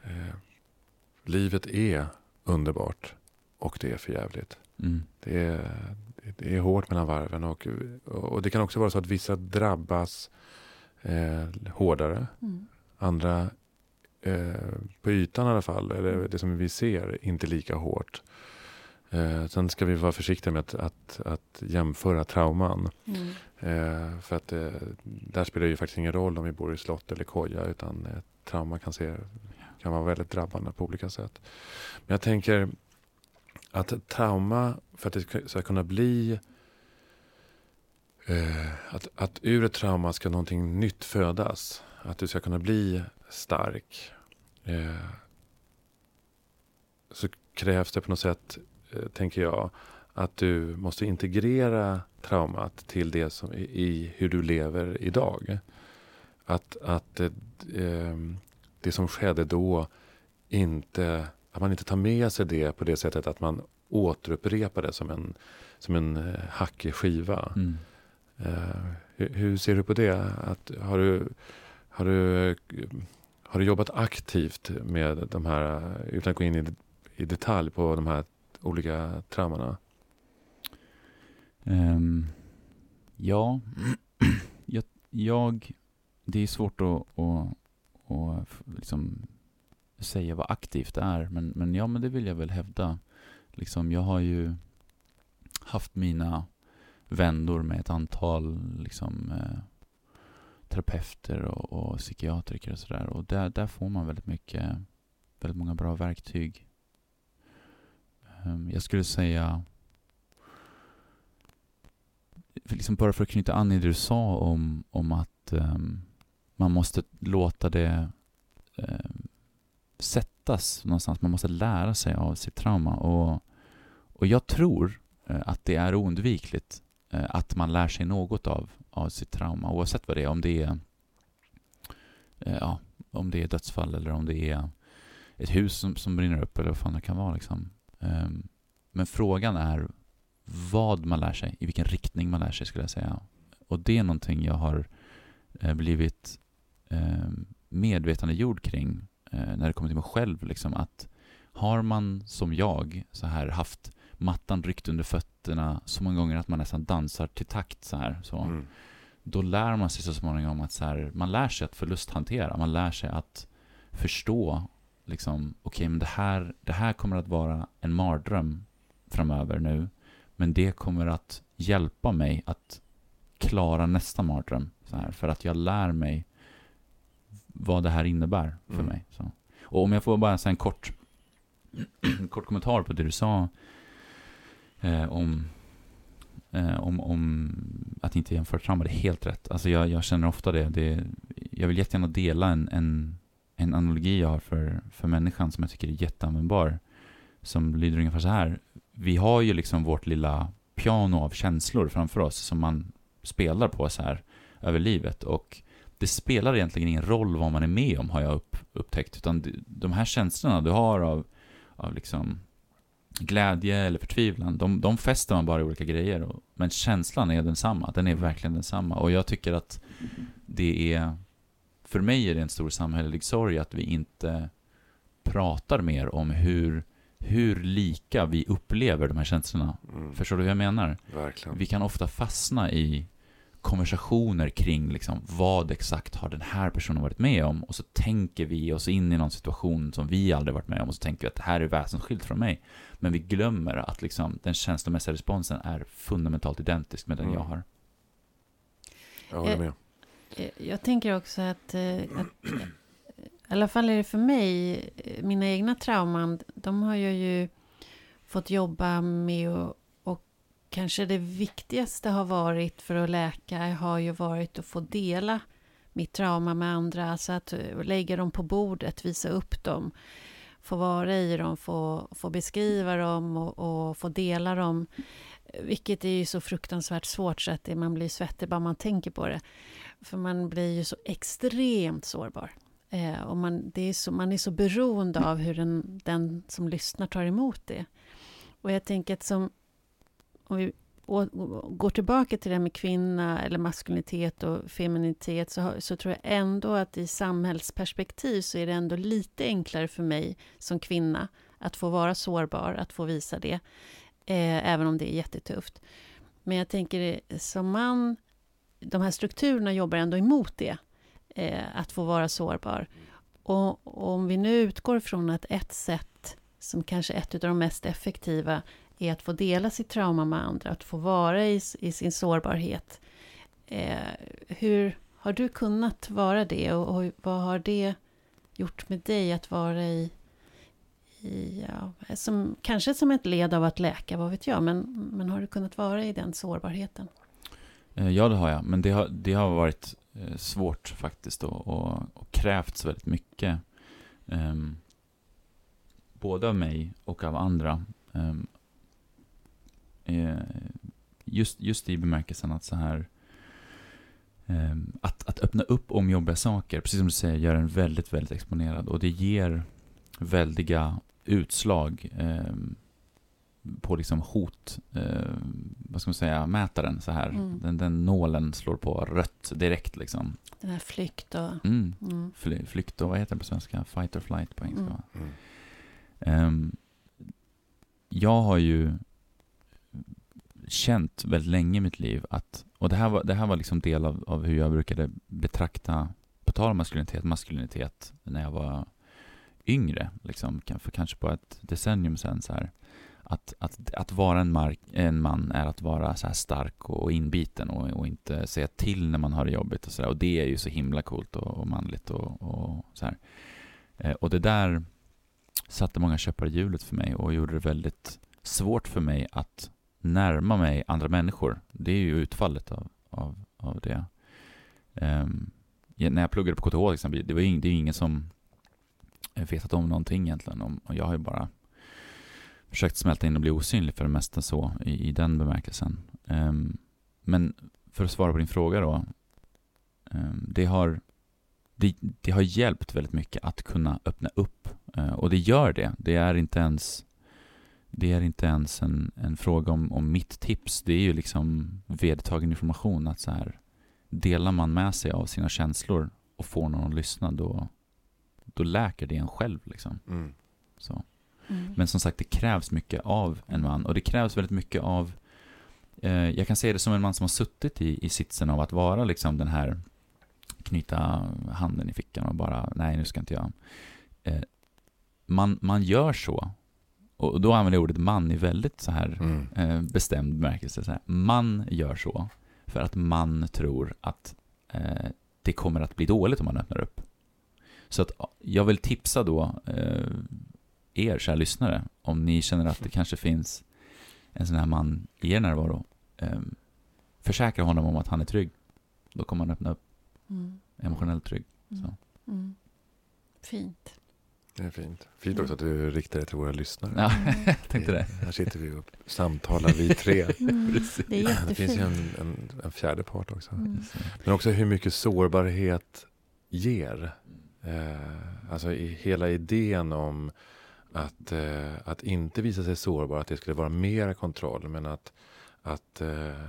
eh, livet är underbart och det är förjävligt. Mm. Det, är, det är hårt mellan varven. Och, och det kan också vara så att vissa drabbas eh, hårdare. Mm. Andra, eh, på ytan i alla fall, eller det som vi ser, inte lika hårt. Eh, sen ska vi vara försiktiga med att, att, att jämföra trauman. Mm. Eh, för att eh, där spelar det ju faktiskt ingen roll om vi bor i slott eller koja, utan eh, trauma kan, se, kan vara väldigt drabbande på olika sätt. Men jag tänker att trauma, för att det ska kunna bli eh, att, att ur ett trauma ska någonting nytt födas. Att du ska kunna bli stark. Eh, så krävs det på något sätt, tänker jag, att du måste integrera traumat till det som i, i hur du lever idag. Att, att eh, det som skedde då inte, att man inte tar med sig det på det sättet att man återupprepar det som en, som en hackig skiva. Mm. Eh, hur, hur ser du på det? Att, har du, har du, har du jobbat aktivt med de här, utan att gå in i, i detalj på de här olika traumorna? Um, ja. jag, jag... Det är svårt att, att, att liksom säga vad aktivt det är. Men, men ja, men det vill jag väl hävda. Liksom, jag har ju haft mina vändor med ett antal liksom, eh, terapeuter och, och psykiatriker och sådär. Och där, där får man väldigt mycket, väldigt många bra verktyg. Um, jag skulle säga, liksom bara för att knyta an i det du sa om, om att um, man måste låta det um, sättas någonstans. Man måste lära sig av sitt trauma. Och, och jag tror uh, att det är oundvikligt uh, att man lär sig något av, av sitt trauma. Oavsett vad det är. Om det är, uh, ja, om det är dödsfall eller om det är ett hus som, som brinner upp eller vad fan det kan vara. Liksom. Um, men frågan är vad man lär sig, i vilken riktning man lär sig, skulle jag säga. Och det är någonting jag har eh, blivit eh, medvetandegjord kring eh, när det kommer till mig själv. Liksom, att har man som jag så här haft mattan ryckt under fötterna så många gånger att man nästan dansar till takt så här, så, mm. då lär man sig så småningom att så här, man lär sig att förlusthantera, man lär sig att förstå liksom, okej, men det här, det här kommer att vara en mardröm framöver nu. Men det kommer att hjälpa mig att klara nästa mardröm. Så här, för att jag lär mig vad det här innebär för mm. mig. Så. Och om jag får bara säga en kort, en kort kommentar på det du sa. Eh, om, eh, om, om att inte jämföra trauma. Det är helt rätt. Alltså jag, jag känner ofta det. det. Jag vill jättegärna dela en, en, en analogi jag har för, för människan som jag tycker är jätteanvändbar. Som lyder ungefär så här. Vi har ju liksom vårt lilla piano av känslor framför oss som man spelar på så här över livet, och det spelar egentligen ingen roll vad man är med om, har jag upp, upptäckt, utan de här känslorna du har av, av liksom glädje eller förtvivlan, de, de fäster man bara i olika grejer, och, men känslan är densamma, den är verkligen densamma. Och jag tycker att det är, för mig är det en stor samhällelig sorg att vi inte pratar mer om hur hur lika vi upplever de här känslorna. Mm. Förstår du vad jag menar? Verkligen. Vi kan ofta fastna i konversationer kring liksom, vad exakt har den här personen varit med om, och så tänker vi oss in i någon situation som vi aldrig varit med om, och så tänker vi att det här är väsensskilt från mig. Men vi glömmer att liksom, den känslomässiga responsen är fundamentalt identisk med den mm. jag har. Jag håller med. Jag, jag tänker också att, att i alla fall är det för mig, mina egna trauman, de har jag ju fått jobba med, och, och kanske det viktigaste har varit för att läka har ju varit att få dela mitt trauma med andra, alltså att lägga dem på bordet, visa upp dem, få vara i dem, få, få beskriva dem och, och få dela dem, vilket är ju så fruktansvärt svårt så att det, man blir svettig bara man tänker på det, för man blir ju så extremt sårbar. Och man, det är så, man är så beroende av hur den, den som lyssnar tar emot det. Och jag tänker att som, om vi å, går tillbaka till det med kvinna eller maskulinitet och feminitet, så, så tror jag ändå att i samhällsperspektiv så är det ändå lite enklare för mig som kvinna att få vara sårbar, att få visa det. Eh, även om det är jättetufft. Men jag tänker som man, de här strukturerna jobbar ändå emot det. Att få vara sårbar. Och, och om vi nu utgår från att ett sätt som kanske ett av de mest effektiva är att få dela sitt trauma med andra, att få vara i, i sin sårbarhet. Eh, hur har du kunnat vara det, och, och vad har det gjort med dig att vara i, i ja, som, kanske som ett led av att läka, vad vet jag, men, men har du kunnat vara i den sårbarheten? Ja, det har jag, men det har, det har varit svårt faktiskt, och, och, och krävts väldigt mycket um, både av mig och av andra, um, eh, just, just i bemärkelsen att så här um, att, att öppna upp om jobbiga saker, precis som du säger, gör en väldigt, väldigt exponerad, och det ger väldiga utslag um, på liksom hot, eh, vad ska man säga, mätaren så här. Mm. Den, den nålen slår på rött direkt liksom. Den här flykt och... Mm. Mm. Fly, flykt och vad heter det på svenska? Fight or flight på engelska. Mm. Mm. Um, jag har ju känt väldigt länge i mitt liv att, och det här var, det här var liksom del av, av hur jag brukade betrakta, på tal om maskulinitet, maskulinitet när jag var yngre, liksom, för kanske på ett decennium sedan så här. Att, att, att vara en, mark, en man är att vara så här stark och inbiten och, och inte säga till när man har det jobbigt och sådär. Och det är ju så himla coolt och, och manligt och, och så här. Eh, och det där satte många köpare i hjulet för mig och gjorde det väldigt svårt för mig att närma mig andra människor. Det är ju utfallet av, av, av det. Eh, när jag pluggade på K T H till exempel, det var ju, det är ju ingen som vetat om någonting egentligen. Om, och jag har ju bara försökt smälta in och bli osynlig för det mesta så i, i den bemärkelsen. Um, men för att svara på din fråga då. Um, det, har, det, det har hjälpt väldigt mycket att kunna öppna upp. Uh, och det gör det. Det är inte ens, det är inte ens en, en fråga om, om mitt tips. Det är ju liksom vedertagen information. Att så här, delar man med sig av sina känslor och får någon att lyssna, då, då läker det en själv. Liksom. Mm. Så. Mm. Men som sagt, det krävs mycket av en man. Och det krävs väldigt mycket av eh, jag kan säga det som en man som har suttit i, i sitsen av att vara liksom den här, knyta handen i fickan och bara, nej nu ska inte jag eh, man, man gör så. Och då använder jag ordet man i väldigt så här mm. eh, bestämd bemärkelse så här. Man gör så för att man tror att eh, det kommer att bli dåligt om man öppnar upp. Så att jag vill tipsa då eh, er kära lyssnare, om ni känner att det kanske finns en sån här man i er närvaro, eh, försäkra honom om att han är trygg. Då kommer han öppna upp. Mm. Emotionellt trygg. Mm. Så. Mm. Fint. Det är fint. Fint också att du riktar det till våra lyssnare. Ja, jag tänkte det. Här sitter vi och samtalar vi tre. Mm, det är jättefint. Det finns ju en, en, en fjärde part också. Mm. Men också hur mycket sårbarhet ger. Eh, alltså i hela idén om Att, eh, att inte visa sig sårbar, att det skulle vara mer kontroll, men att, att, eh,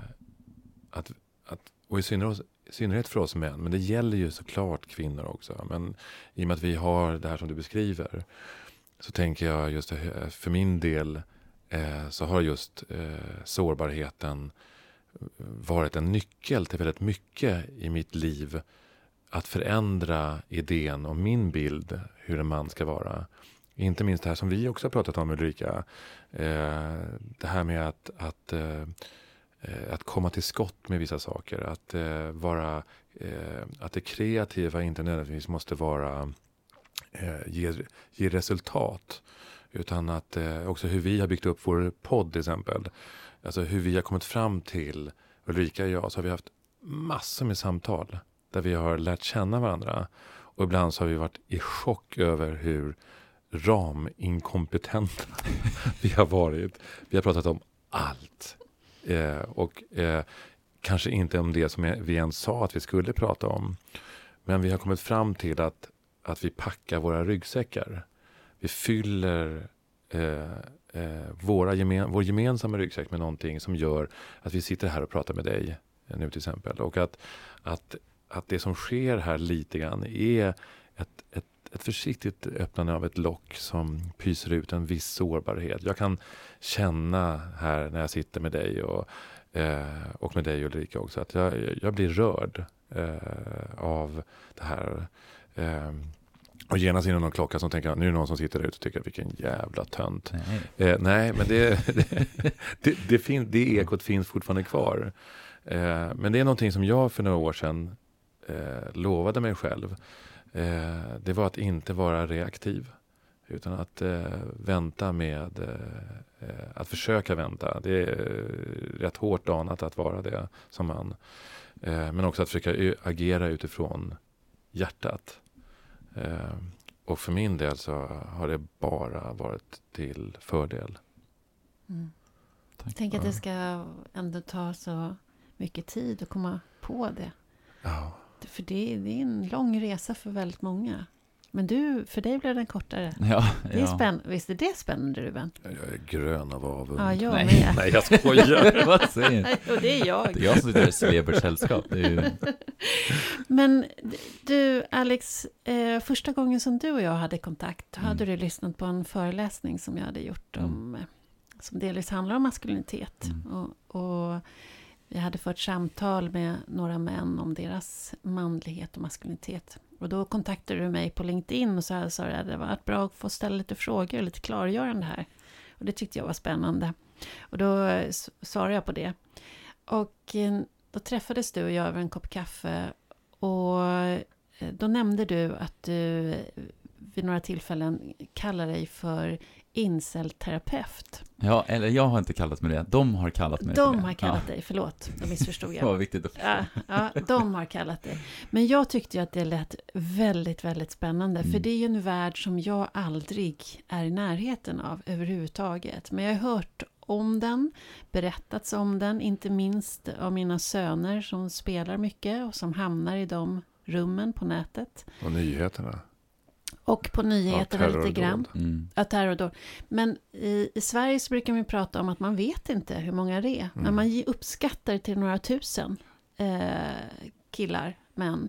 att, att och i synnerhet, i synnerhet för oss män, men det gäller ju såklart kvinnor också, men i och med att vi har det här som du beskriver, så tänker jag just för min del eh, så har just eh, sårbarheten varit en nyckel till väldigt mycket i mitt liv, att förändra idén och min bild hur en man ska vara. Inte minst det här som vi också har pratat om, Ulrika. Eh, det här med att, att, eh, att komma till skott med vissa saker. Att, eh, vara, eh, att det kreativa inte nödvändigtvis måste vara, eh, ge, ge resultat. Utan att eh, också hur vi har byggt upp vår podd till exempel. Alltså hur vi har kommit fram till, Ulrika och jag, så har vi haft massor med samtal. Där vi har lärt känna varandra. Och ibland så har vi varit i chock över hur raminkompetenta vi har varit. Vi har pratat om allt. Eh, och eh, kanske inte om det som vi ens sa att vi skulle prata om. Men vi har kommit fram till att, att vi packar våra ryggsäckar. Vi fyller eh, eh, våra gemen- vår gemensamma ryggsäck med någonting som gör att vi sitter här och pratar med dig nu till exempel. Och att, att, att det som sker här lite grann är ett, ett Ett försiktigt öppnande av ett lock som pyser ut en viss sårbarhet. Jag kan känna här när jag sitter med dig och, eh, och med dig Ulrika också, att jag, jag blir rörd eh, av det här. Eh, och genast innan någon klocka som tänker, nu är någon som sitter där ute och tycker vilken jävla tönt. Nej, eh, nej men det, det, det, det, fin- det ekot finns fortfarande kvar. Eh, men det är någonting som jag för några år sedan eh, lovade mig själv. Eh, det var att inte vara reaktiv, utan att eh, vänta med eh, att försöka vänta. Det är eh, rätt hårt danat att vara det som man, eh, men också att försöka agera utifrån hjärtat. Eh, och för min del så har det bara varit till fördel. Mm. Tack. Tänk att det ska ändå ta så mycket tid att komma på det. Ja. För det, det är en lång resa för väldigt många. Men du, för dig blev den kortare. Ja, det är ja. Spänn- Visst är det spännande, Ruben? Jag är grön av avund. Ja, jag Nej. Med. Nej, jag skojar. Vad säger du? Det är jag. Det är jag som sitter i Svebers sällskap. Ju... Men du, Alex, eh, första gången som du och jag hade kontakt mm. hade du lyssnat på en föreläsning som jag hade gjort mm. om, som delvis handlar om maskulinitet. Mm. Och... och jag hade fört samtal med några män om deras manlighet och maskulinitet. Och då kontaktade du mig på LinkedIn och så här, sa jag att det var bra att få ställa lite frågor och lite klargörande här. Och det tyckte jag var spännande. Och då svarade jag på det. Och då träffades du och jag över en kopp kaffe. Och då nämnde du att du vid några tillfällen kallar dig för incelterapeut. Ja, eller jag har inte kallat mig det. De har kallat mig De har det. kallat ja. dig, förlåt. De missförstod jag. Det var viktigt att ja, ja, de har kallat dig. Men jag tyckte ju att det lät väldigt, väldigt spännande. Mm. För det är ju en värld som jag aldrig är i närheten av överhuvudtaget. Men jag har hört om den, berättats om den. Inte minst av mina söner som spelar mycket och som hamnar i de rummen på nätet. Och nyheterna. Och på nyheterna ja, lite grann. Mm. Ja, terrordåd. Men i, i Sverige så brukar man prata om att man vet inte hur många det är. Mm. Men man uppskattar till några tusen eh, killar, män.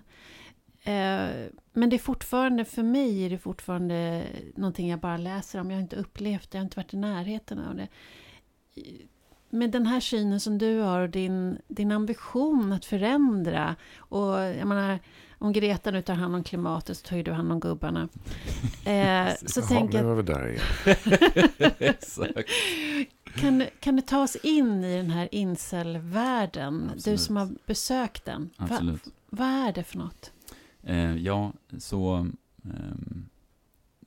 Eh, men det är fortfarande, för mig är det fortfarande någonting jag bara läser om. Jag har inte upplevt det, jag har inte varit i närheten av det. Med den här synen som du har och din, din ambition att förändra och jag menar... Om Greta nu tar hand om klimatet så tar ju du hand om gubbarna. Eh, så ja, tänk att... var vi där igen. Exakt. Kan, kan du ta oss in i den här incel-världen? Absolut. Du som har besökt den. Absolut. Va, vad är det för något? Eh, ja, så... Eh,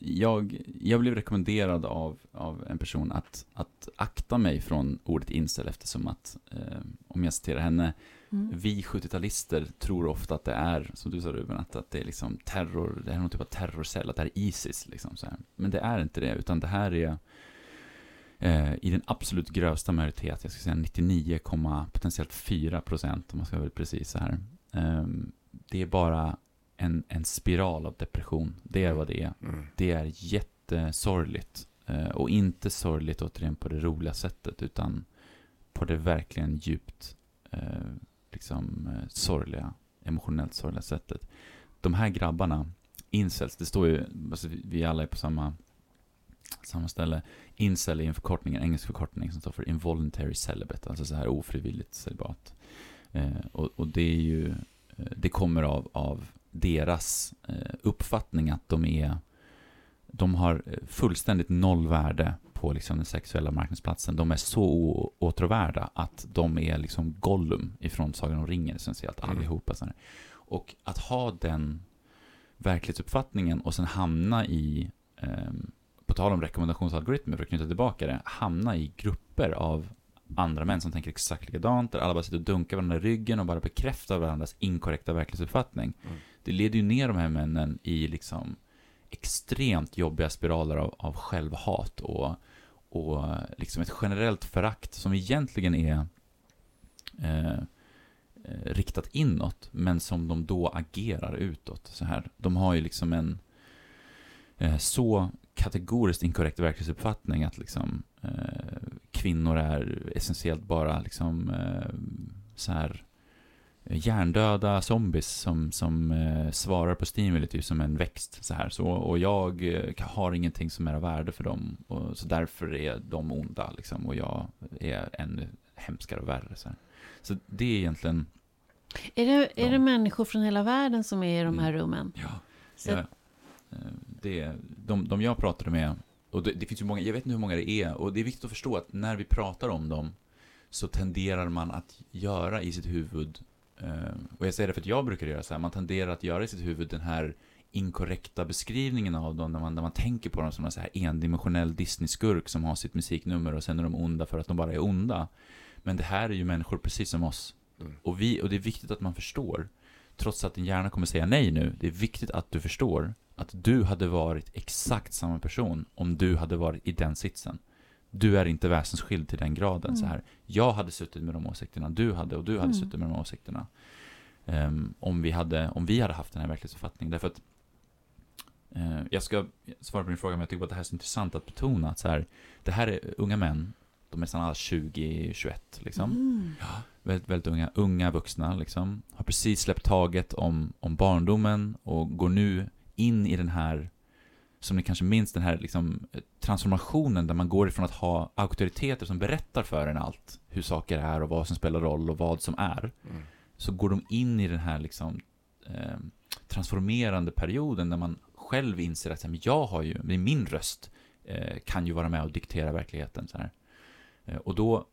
jag, jag blev rekommenderad av, av en person att, att akta mig från ordet incel eftersom att, eh, om jag citerar henne... Mm. Vi sjuttiotalister tror ofta att det är, som du sa Ruben, att, att det är liksom terror, det är någon typ av terrorcell, att det är ISIS liksom så här. Men det är inte det, utan det här är eh, i den absolut grövsta majoritet, jag ska säga nittionio komma potentiellt fyra procent om man ska vara precis så här. Eh, det är bara en, en spiral av depression, det är vad det är. Mm. Det är jättesorgligt eh, och inte sorgligt återigen på det roliga sättet utan på det verkligen djupt Eh, liksom eh, sorgliga, emotionellt sorgliga sättet. De här grabbarna, incels, det står ju, alltså vi alla är på samma samma ställe. Incel är en förkortning, en engelsk förkortning som står för involuntary celibate, alltså så här ofrivilligt celibat. Eh, och, och det är ju, det kommer av, av deras eh, uppfattning att de är, de har fullständigt noll värde på liksom den sexuella marknadsplatsen. De är så åtråvärda att de är liksom Gollum ifrån Sagan om ringen essentiellt, mm. allihopa. Så här. Och att ha den verklighetsuppfattningen och sen hamna i, eh, på tal om rekommendationsalgoritmer för att knyta tillbaka det, hamna i grupper av andra män som tänker exakt likadant, där alla bara sitter och dunkar varandra i ryggen och bara bekräftar varandras inkorrekta verklighetsuppfattning. Mm. Det leder ju ner de här männen i liksom extremt jobbiga spiraler av, av självhat och, och liksom ett generellt förakt som egentligen är eh, riktat inåt men som de då agerar utåt så här. De har ju liksom en eh, så kategoriskt inkorrekt verklighetsuppfattning att liksom eh, kvinnor är essentiellt bara liksom eh, så här hjärndöda zombies som, som eh, svarar på stimuli typ som en växt så här. Så, och jag eh, har ingenting som är av värde för dem och, så därför är de onda liksom, och jag är ännu hemskare och värre så här. Så det är egentligen är det, ja. är det människor från hela världen som är i de här rummen? Ja, så... ja det, de, de jag pratade med och det, det finns ju många, jag vet inte hur många det är och det är viktigt att förstå att när vi pratar om dem så tenderar man att göra i sitt huvud. Uh, och jag säger det för att jag brukar göra så här. Man tenderar att göra i sitt huvud den här inkorrekta beskrivningen av dem när man, när man tänker på dem som en så här endimensionell Disney-skurk som har sitt musiknummer och sen är de onda för att de bara är onda. Men det här är ju människor precis som oss. Mm. Och, vi, och det är viktigt att man förstår, trots att din hjärna kommer säga nej nu, det är viktigt att du förstår att du hade varit exakt samma person om du hade varit i den sitsen. Du är inte väsensskild till den graden. Mm. Så här. Jag hade suttit med de åsikterna du hade och du hade mm. suttit med de åsikterna. Um, om, vi hade, om vi hade haft den här verklighetsuppfattningen. Därför att uh, jag ska svara på din fråga men jag tycker att det här är så intressant att betona. Att så här, det här är unga män. De är sedan alla tjugo till tjugoett liksom. Mm. Ja, väldigt, väldigt unga, unga vuxna liksom. Har precis släppt taget om, om barndomen och går nu in i den här som ni kanske minns, den här liksom, transformationen där man går ifrån att ha auktoriteter som berättar för en allt hur saker är och vad som spelar roll och vad som är, mm. så går de in i den här liksom, eh, transformerande perioden där man själv inser att jag har ju, det är min röst, eh, kan ju vara med och diktera verkligheten. Så här. Eh, och då,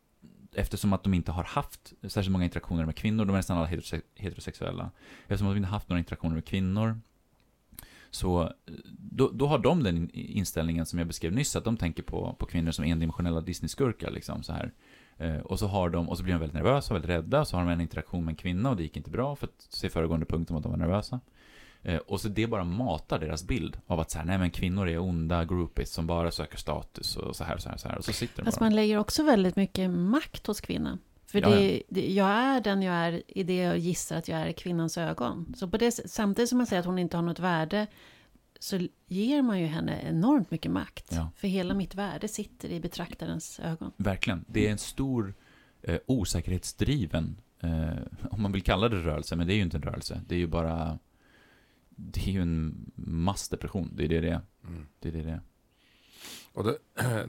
eftersom att de inte har haft särskilt många interaktioner med kvinnor, de är nästan alla heterose- heterosexuella, eftersom att de inte har haft några interaktioner med kvinnor, så då, då har de den inställningen som jag beskrev nyss, att de tänker på, på kvinnor som endimensionella Disney-skurkar liksom, så här. Eh, och, så har de, och så blir de väldigt nervösa och väldigt rädda, och så har de en interaktion med en kvinna och det gick inte bra för att se föregående punkt om att de var nervösa. Eh, och så det bara matar deras bild av att så här, nej men kvinnor är onda groupies som bara söker status och så här, så här, så här. Och så sitter de. Fast man lägger också väldigt mycket makt hos kvinnan. För ja, det, det, jag är den jag är i det jag gissar att jag är i kvinnans ögon. Så på det, samtidigt som man säger att hon inte har något värde, så ger man ju henne enormt mycket makt. Ja. För hela mitt värde sitter i betraktarens ögon. Verkligen. Det är en stor eh, osäkerhetsdriven, eh, om man vill kalla det rörelse, men det är ju inte en rörelse. Det är ju bara, det är ju en massdepression. Det är det det är. Mm. Det är det det är. Och det,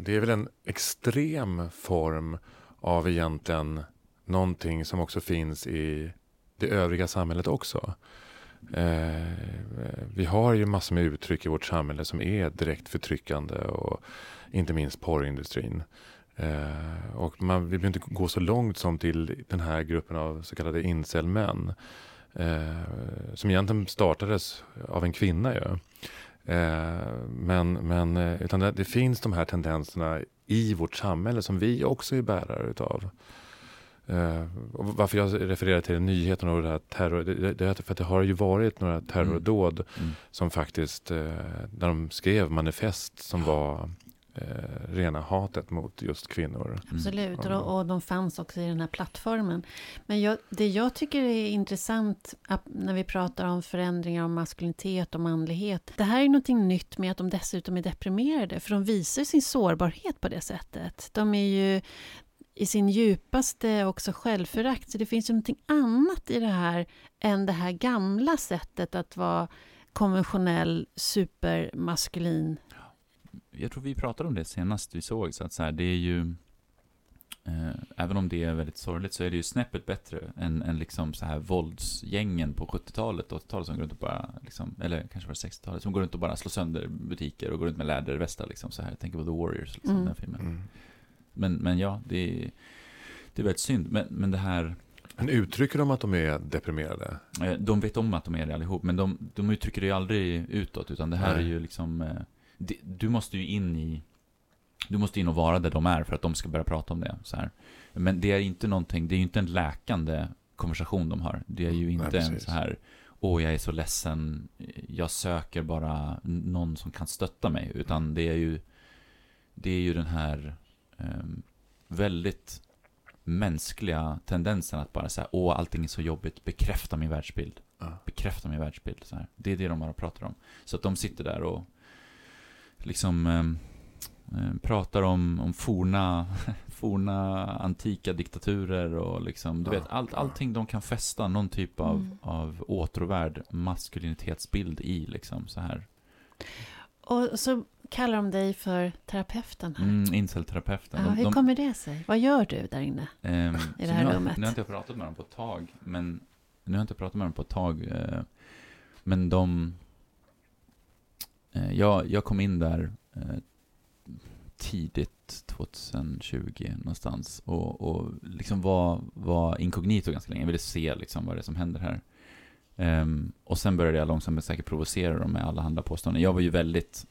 det är väl en extrem form av egentligen någonting som också finns i det övriga samhället också. Eh, vi har ju massor med uttryck i vårt samhälle som är direkt förtryckande, och inte minst porrindustrin. Eh, och man vill inte gå så långt som till den här gruppen av så kallade incel-män, eh, som egentligen startades av en kvinna ju. Eh, men, men utan det, det finns de här tendenserna i vårt samhälle som vi också är bärare utav. Uh, varför jag refererar till nyheten och det här terror, det, det, för att det har ju varit några terrordåd mm. Mm. som faktiskt uh, där de skrev manifest som var uh, rena hatet mot just kvinnor. Absolut, mm. och, och de fanns också i den här plattformen. Men jag, det jag tycker är intressant när vi pratar om förändringar om maskulinitet och manlighet, det här är någonting nytt med att de dessutom är deprimerade, för de visar sin sårbarhet på det sättet. De är ju i sin djupaste också självförakt. Så det finns ju någonting annat i det här än det här gamla sättet att vara konventionell, supermaskulin. Jag tror vi pratade om det senast vi såg. Så att så här, det är ju, eh, även om det är väldigt sorgligt, så är det ju snäppet bättre än, än liksom så här våldsgängen på sjuttiotalet och åttiotalet som går runt och bara, liksom, eller kanske var sextiotalet, som går runt och bara slår sönder butiker och går runt med lädervästar. Liksom, så här. Jag tänker på The Warriors, liksom, mm. den här filmen. Mm. Men, men ja, det är, det är väldigt synd. Men, men det här... Men uttrycker de att de är deprimerade? De vet om att de är det allihop, men de, de uttrycker det ju aldrig utåt, utan det här Nej. Är ju liksom... Det, du måste ju in i... Du måste in och vara där de är för att de ska börja prata om det. Så här. Men det är inte någonting... Det är ju inte en läkande konversation de har. Det är ju inte Nej, en så här... Åh, jag är så ledsen. Jag söker bara någon som kan stötta mig. Utan det är ju... Det är ju den här... Um, väldigt mänskliga tendensen att bara säga, åh, allting är så jobbigt, bekräfta min världsbild, uh. bekräfta min världsbild, så här. Det är det de bara pratar om, så att de sitter där och liksom um, um, pratar om, om forna forna antika diktaturer och liksom, du uh. vet, allt, allting de kan fästa någon typ av, mm. av återvärd maskulinitetsbild i, liksom, så här. Och så kallar de dig för terapeuten här. Mm, incel-terapeuten. Ja, de, hur kommer det sig? Vad gör du där inne eh, i det här rummet? Nu har inte jag pratat med dem på ett tag. Men, nu har jag inte pratat med dem på ett tag. Eh, men de... Eh, jag, jag kom in där eh, tidigt tjugotjugo någonstans. Och, och liksom var, var inkognito ganska länge. Jag ville se liksom vad det är som händer här. Eh, och sen började jag långsamt men säkert provocera dem med alla handla påståenden. Jag var ju väldigt...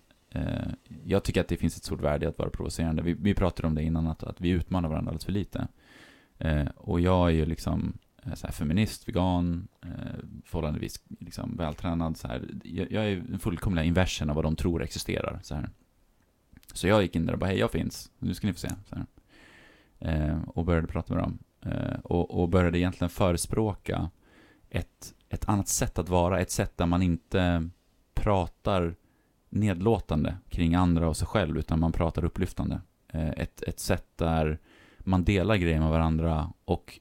Jag tycker att det finns ett stort värde att vara provocerande. Vi, vi pratade om det innan, att, att vi utmanar varandra alldeles för lite. Eh, och jag är ju liksom så här, feminist, vegan, eh, förhållandevis liksom, vältränad. Så här. Jag, jag är en fullkomlig inversion av vad de tror existerar. Så, här. Så jag gick in där och bara, hej, jag finns. Nu ska ni få se. Så här. Eh, och började prata med dem. Eh, och, och började egentligen förespråka ett, ett annat sätt att vara. Ett sätt där man inte pratar nedlåtande kring andra och sig själv, utan man pratar upplyftande. Ett, ett sätt där man delar grejer med varandra, och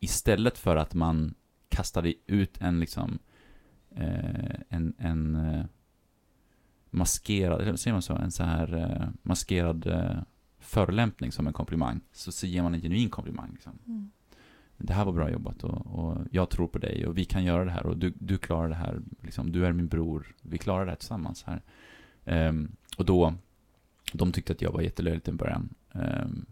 istället för att man kastar ut en liksom en, en maskerad, ser man så, en så här maskerad förolämpning som en komplimang, så, så ger man en genuin komplimang. Liksom. Mm. Det här var bra jobbat, och, och jag tror på dig, och vi kan göra det här, och du, du klarar det här, liksom, du är min bror, vi klarar det här tillsammans. Här. Um, och då de tyckte att jag var jättelöjlig i början. Um,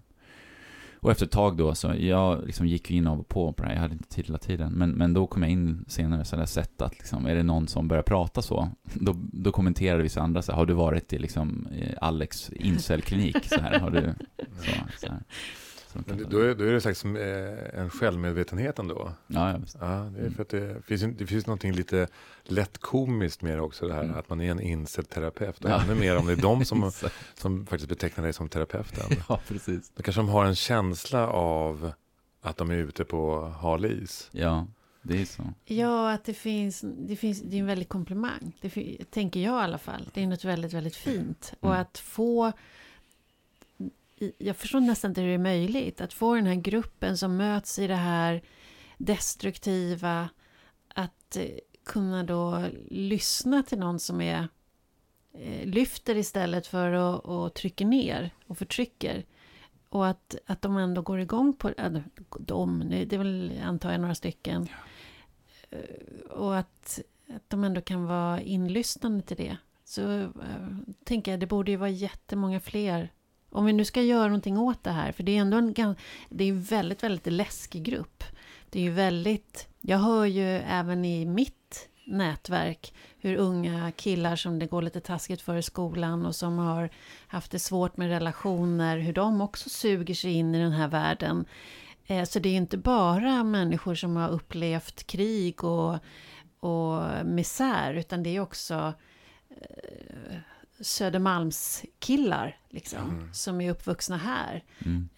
och efter ett tag då, så jag liksom gick in av och på på det här. Jag hade inte tid hela tiden. Men, men då kom jag in senare så hade jag sett att liksom, är det någon som börjar prata så, då, då kommenterade vissa andra så här, har du varit i liksom, Alex incelklinik? Så här, har du... Så, så här. Men då är, då är det sagt som en självmedvetenhet ändå. Ja, ja, visst. Ja, det är för att det finns, det finns någonting lite lätt komiskt med det också, det här, mm. att man är en insedd terapeut. Och ja. Ännu mer om det är de som, som faktiskt betecknar dig som terapeuten. Ja, precis. Då kanske de har en känsla av att de är ute på hal is. Ja, det är så. Ja, att det finns, det finns, det är en väldigt komplimang. Det fin, tänker jag i alla fall. Det är något väldigt, väldigt fint. Mm. Och att få... Jag förstår nästan inte hur det är möjligt att få den här gruppen som möts i det här destruktiva att kunna då lyssna till någon som är lyfter istället för att och trycker ner och förtrycker och att, att de ändå går igång på äh, de, det är väl antar jag några stycken ja. Och att, att de ändå kan vara inlyssnande till det så äh, tänker jag det borde ju vara jättemånga fler. Om vi nu ska göra någonting åt det här. För det är ändå en, det är en väldigt, väldigt läskig grupp. Det är ju väldigt... Jag hör ju även i mitt nätverk hur unga killar som det går lite taskigt för i skolan och som har haft det svårt med relationer, hur de också suger sig in i den här världen. Så det är ju inte bara människor som har upplevt krig och, och misär, utan det är också... Södermalms killar liksom, mm. som är uppvuxna här mm.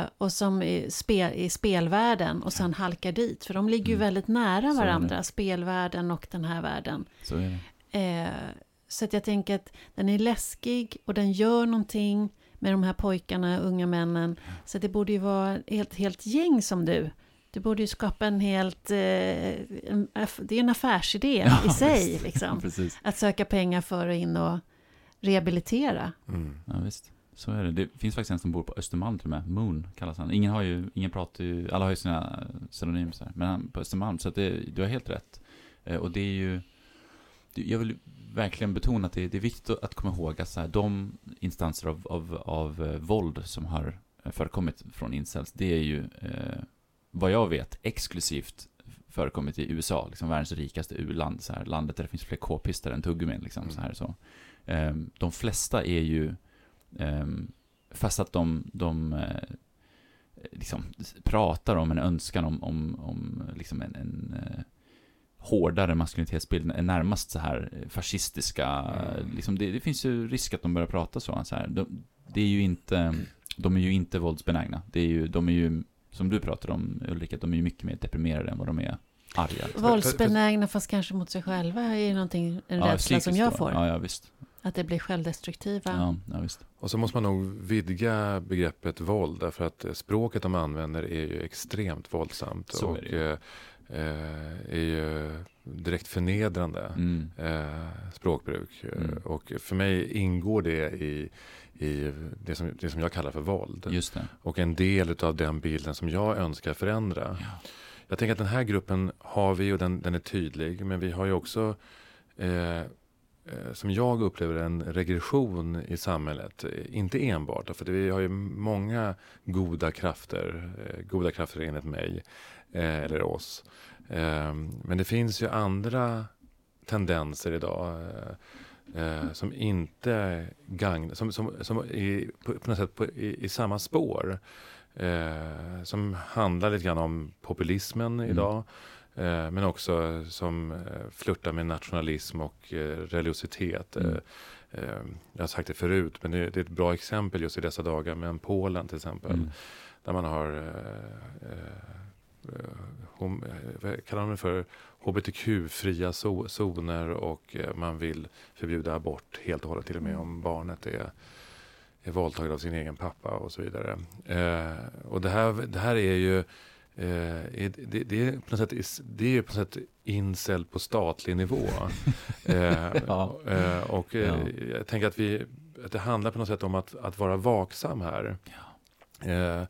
eh, och som är spel, i spelvärlden och sen halkar dit för de ligger ju mm. väldigt nära varandra, spelvärlden och den här världen så, är det. Eh, så att jag tänker att den är läskig och den gör någonting med de här pojkarna, unga männen så det borde ju vara helt, helt gäng som du du borde ju skapa en helt eh, en, det är en affärsidé ja, i sig liksom, att söka pengar för och in och rehabilitera. Mm. Ja visst, så är det. Det finns faktiskt en som bor på Östermalm till och med. Moon kallas han. Ingen har ju, ingen pratar ju, alla har ju sina synonymer så här. Men han på Östermalm, så att det, du har helt rätt. Eh, och det är ju, jag vill verkligen betona att det, det är viktigt att komma ihåg att så här, de instanser av, av, av eh, våld som har förekommit från incels, det är ju, eh, vad jag vet, exklusivt förekommit i U S A, liksom världens rikaste u-land, så här, landet där det finns fler k-pister än tuggummin, liksom mm. så här så. Um, de flesta är ju um, fast att de, de uh, liksom pratar om en önskan om, om, om liksom en, en uh, hårdare maskulinitetsbild är närmast så här fascistiska mm. liksom det, det finns ju risk att de börjar prata så, så här. De, det är ju inte, de är ju inte våldsbenägna, det är ju, de är ju som du pratar om Ulrika, de är ju mycket mer deprimerade än vad de är arga. Våldsbenägna fast kanske mot sig själva är någonting, en ja, rädsla som jag får ja, ja visst. Att det blir självdestruktiva. Ja, ja, visst. Och så måste man nog vidga begreppet våld. Därför att språket de använder är ju extremt våldsamt. Så och är, ju. Eh, är ju direkt förnedrande mm. eh, språkbruk. Mm. Och för mig ingår det i, i det, som, det som jag kallar för våld. Just det. Och en del av den bilden som jag önskar förändra. Ja. Jag tänker att den här gruppen har vi och den, den är tydlig. Men vi har ju också... Eh, som jag upplever en regression i samhället, inte enbart för vi har ju många goda krafter, goda krafter enligt mig eller oss, men det finns ju andra tendenser idag som inte gagnar, som, som, som är på något sätt på, i, i samma spår, som handlar lite grann om populismen idag mm. men också som flirtar med nationalism och religiositet. Mm. Jag har sagt det förut, men det är ett bra exempel just i dessa dagar med Polen till exempel. Mm. Där man har, vad kallar man det för, H B T Q-fria zoner och man vill förbjuda abort helt och hållet, till och med om barnet är, är våldtaget av sin egen pappa och så vidare. Och det här, det här är ju... Uh, det, det, det är på något sätt, det är på något sätt incel på statlig nivå. uh, ja. uh, och uh, ja. Jag tänker att, vi, att det handlar på något sätt om att, att vara vaksam här. Ja. Uh,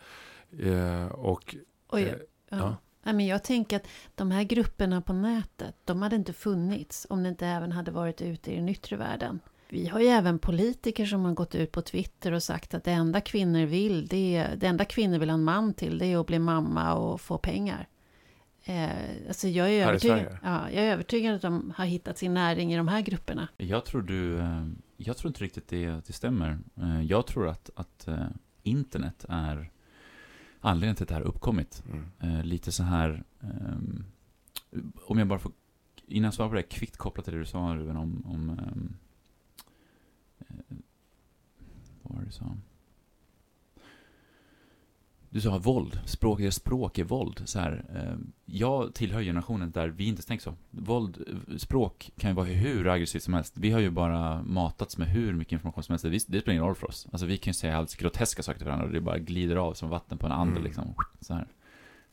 uh, och Oj, uh, ja. Ja. Ja, men jag tänker att de här grupperna på nätet, de hade inte funnits om det inte även hade varit ute i den yttre världen. Vi har ju även politiker som har gått ut på Twitter och sagt att det enda kvinnor vill, det, är, det enda kvinnor vill ha en man till, det är att bli mamma och få pengar. Eh, alltså jag är övertygad, ja, jag är övertygad att de har hittat sin näring i de här grupperna. Jag tror, du, jag tror inte riktigt det, det stämmer. Jag tror att, att internet är anledningen till att det här uppkommit. Mm. Lite så här, om jag bara får, innan jag svarar på det, kvickt kopplat till det du sa, Ruben, om... om vad var det du sa? Du sa våld. Språk är språk är våld. Så här, eh, jag tillhör generationen där vi inte tänker så. Våld, språk kan ju vara hur aggressivt som helst. Vi har ju bara matats med hur mycket information som helst. Vi, det spelar ingen roll för oss. Alltså, vi kan ju säga allt groteska saker till varandra och det bara glider av som vatten på en andel. Mm. Liksom, så, här.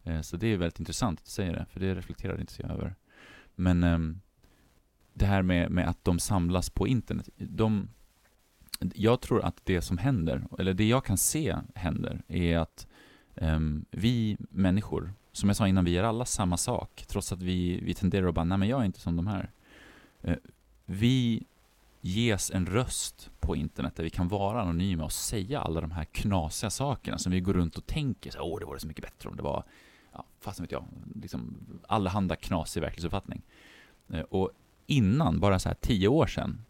Eh, så det är väldigt intressant att säga det, för det reflekterar inte så jag över. Men eh, det här med, med att de samlas på internet, de... Jag tror att det som händer, eller det jag kan se händer, är att um, vi människor, som jag sa innan, vi gör alla samma sak. Trots att vi, vi tenderar att bara, nej men jag är inte som de här. Uh, vi ges en röst på internet där vi kan vara anonyma och säga alla de här knasiga sakerna som vi går runt och tänker. Så, åh, det vore så mycket bättre om det var, ja, fast vet jag, liksom allehanda knasig verklighetsuppfattning. Uh, och innan, bara så här tio år sedan,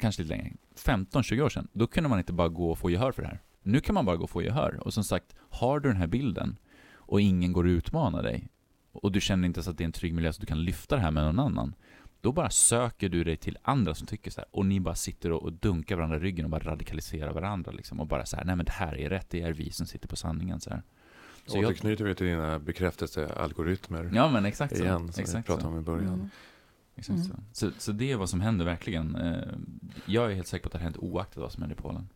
kanske lite längre, femton tjugo år sedan, då kunde man inte bara gå och få gehör för det här. Nu kan man bara gå och få gehör. Och som sagt, har du den här bilden och ingen går och utmanar dig och du känner inte så att det är en trygg miljö så du kan lyfta det här med någon annan, då bara söker du dig till andra som tycker så här, och ni bara sitter och dunkar varandra i ryggen och bara radikaliserar varandra liksom, och bara så här, nej men det här är rätt, det är vi som sitter på sanningen så här. Så jag återknyter vi till dina bekräftelsealgoritmer. Ja men exakt så. Igen, som exakt vi pratade om i början. Mm. Mm. Så, så det är vad som händer verkligen. Jag är helt säker på att det har hänt oaktat vad som händer i Polen.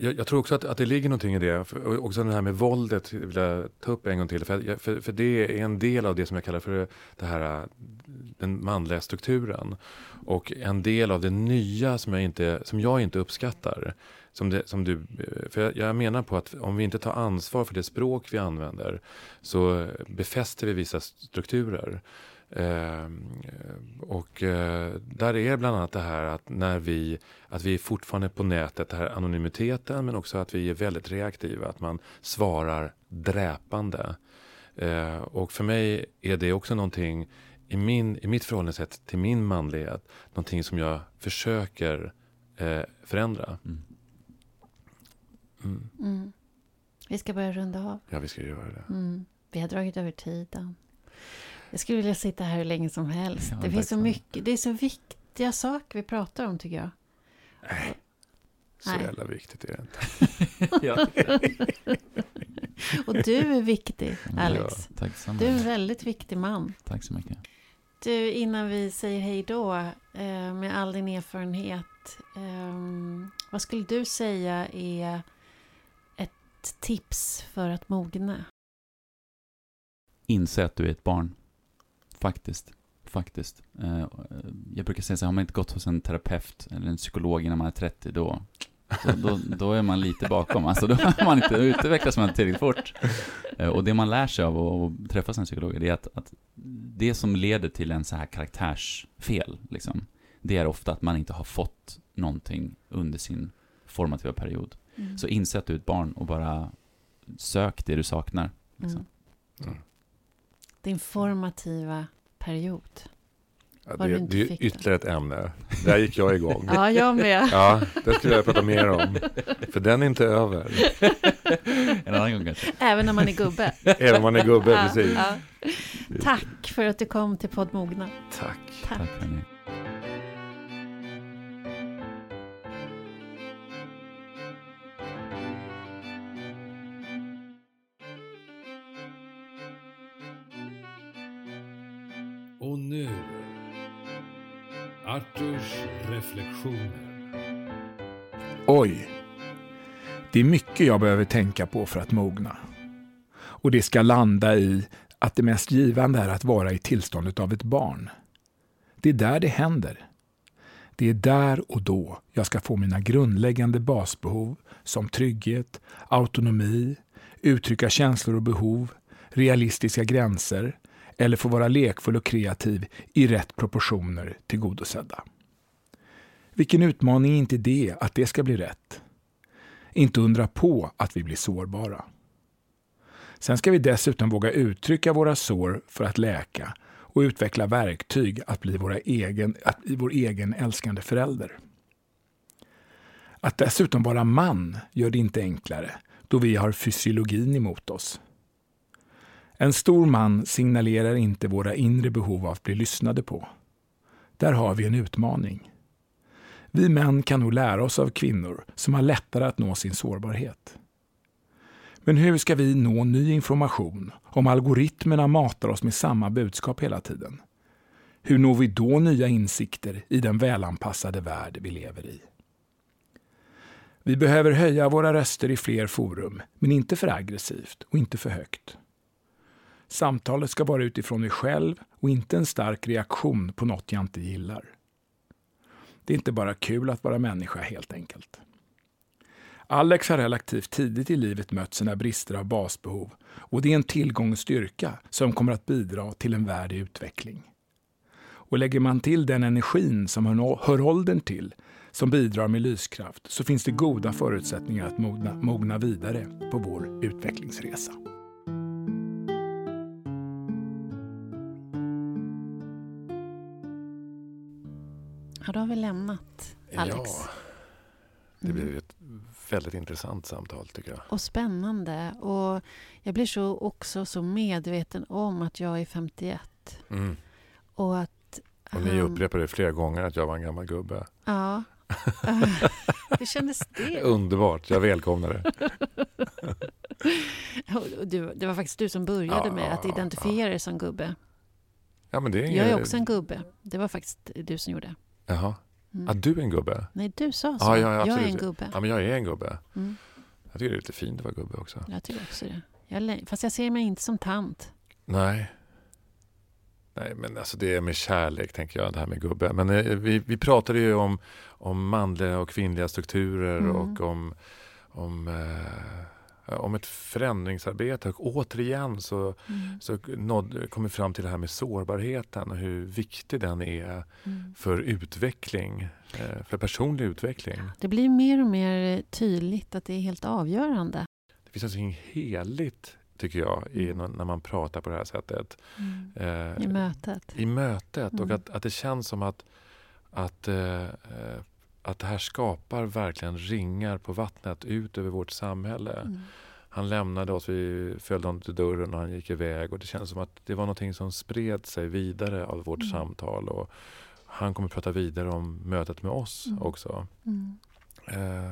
Jag, jag tror också att, att det ligger någonting i det. Och också det här med våldet vill jag ta upp en gång till. För, för, för det är en del av det som jag kallar för det här, den manliga strukturen. Och en del av det nya som jag inte, som jag inte uppskattar. Som det, som du, för jag menar på att om vi inte tar ansvar för det språk vi använder så befäster vi vissa strukturer. Eh, och eh, där är bland annat det här att när vi att vi är fortfarande på nätet, det här anonymiteten, men också att vi är väldigt reaktiva, att man svarar dräpande, eh, och för mig är det också någonting i, min, i mitt förhållningssätt till min manlighet, någonting som jag försöker eh, förändra. Mm. Mm. Mm. Vi ska börja runda av. Ja, vi ska göra det. Mm. Vi har dragit över tiden. Jag skulle vilja sitta här hur länge som helst. Ja, det finns så mycket, det är så viktiga saker vi pratar om tycker jag. Nej, så Nej. jävla viktigt är det inte. Och du är viktig, Alex. Ja, tack så mycket. Du är en väldigt viktig man. Tack så mycket. Du, innan vi säger hej då, med all din erfarenhet, vad skulle du säga är ett tips för att mogna? Inse att du är ett barn. Faktiskt, faktiskt. Jag brukar säga så här, har man inte gått hos en terapeut eller en psykolog innan man är trettio, då, då, då, då är man lite bakom. Alltså, då har man inte utvecklats man tillräckligt fort. Och det man lär sig av att träffa en psykolog är att, att det som leder till en så här karaktärsfel, liksom, det är ofta att man inte har fått någonting under sin formativa period. Mm. Så inse att du är ett barn och bara sök det du saknar. Liksom. Mm. Mm. Din formativa period. Ja, det, det är ytterligare ett ämne. Där gick jag igång. Ja, jag med. Ja, det skulle jag prata mer om. För den är inte över. En annan gång kanske. Även när man är gubbe. Även när man är gubbe, ja, precis. Ja. Tack för att du kom till Poddmogna. Tack. Tack. Tack för ni. Och nu, Arturs reflektioner. Oj, det är mycket jag behöver tänka på för att mogna. Och det ska landa i att det mest givande är att vara i tillståndet av ett barn. Det är där det händer. Det är där och då jag ska få mina grundläggande basbehov som trygghet, autonomi, uttrycka känslor och behov, realistiska gränser, eller få vara lekfull och kreativ i rätt proportioner tillgodosedda. Vilken utmaning är inte det att det ska bli rätt? Inte undra på att vi blir sårbara. Sen ska vi dessutom våga uttrycka våra sår för att läka och utveckla verktyg att bli, våra egen, att bli vår egen älskande förälder. Att dessutom vara man gör det inte enklare då vi har fysiologin emot oss. En stor man signalerar inte våra inre behov av att bli lyssnade på. Där har vi en utmaning. Vi män kan nog lära oss av kvinnor som har lättare att nå sin sårbarhet. Men hur ska vi nå ny information om algoritmerna matar oss med samma budskap hela tiden? Hur når vi då nya insikter i den välanpassade värld vi lever i? Vi behöver höja våra röster i fler forum, men inte för aggressivt och inte för högt. Samtalet ska vara utifrån dig själv och inte en stark reaktion på något jag inte gillar. Det är inte bara kul att vara människa helt enkelt. Alex har relativt tidigt i livet mött sina brister av basbehov och det är en tillgång och styrka som kommer att bidra till en värdig utveckling. Och lägger man till den energin som hör åldern till som bidrar med lyskraft så finns det goda förutsättningar att mogna, mogna vidare på vår utvecklingsresa. Ja, då har vi lämnat Alex. Ja, det blev ett väldigt intressant samtal tycker jag. Och spännande. Och jag blir så också så medveten om att jag är femtioett. Mm. Och att... Och ni upprepade flera gånger att jag var en gammal gubbe. Ja. Hur kändes det? Underbart, jag välkomnar det. Du, det var faktiskt du som började ja, med att identifiera dig ja. som gubbe. Ja, men det är ingen... Jag är också en gubbe. Det var faktiskt du som gjorde det. Jaha. Mm. Att du är en gubbe? Nej, du sa så. Ja, ja, jag är en gubbe. Ja, men jag är en gubbe. Mm. Jag tycker det är lite fint att vara gubbe också. Jag tycker också det. Jag, fast jag ser mig inte som tant. Nej. Nej, men alltså det är med kärlek tänker jag, det här med gubbe. Men eh, vi, vi pratade ju om, om manliga och kvinnliga strukturer mm. och om, om, eh, om ett förändringsarbete. Och återigen så, mm. så nåd, kom vi fram till det här med sårbarheten och hur viktig den är mm. för utveckling, eh, för personlig utveckling. Det blir mer och mer tydligt att det är helt avgörande. Det finns alltså inget heligt tycker jag, i, när man pratar på det här sättet. Mm. Eh, I mötet. I mötet. Mm. Och att, att det känns som att, att, eh, att det här skapar verkligen ringar på vattnet ut över vårt samhälle. Mm. Han lämnade oss, vi följde honom till dörren och han gick iväg. Och det känns som att det var någonting som spred sig vidare av vårt mm. samtal. Och han kommer prata vidare om mötet med oss mm. också. Mm. Eh.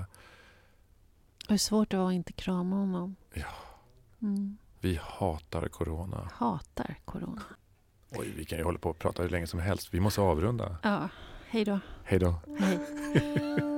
Och hur svårt det var att inte krama honom. Ja. Mm. Vi hatar corona. Hatar corona. Oj, vi kan ju hålla på och prata hur länge som helst. Vi måste avrunda. Ja, hej då. Hej då. Hej.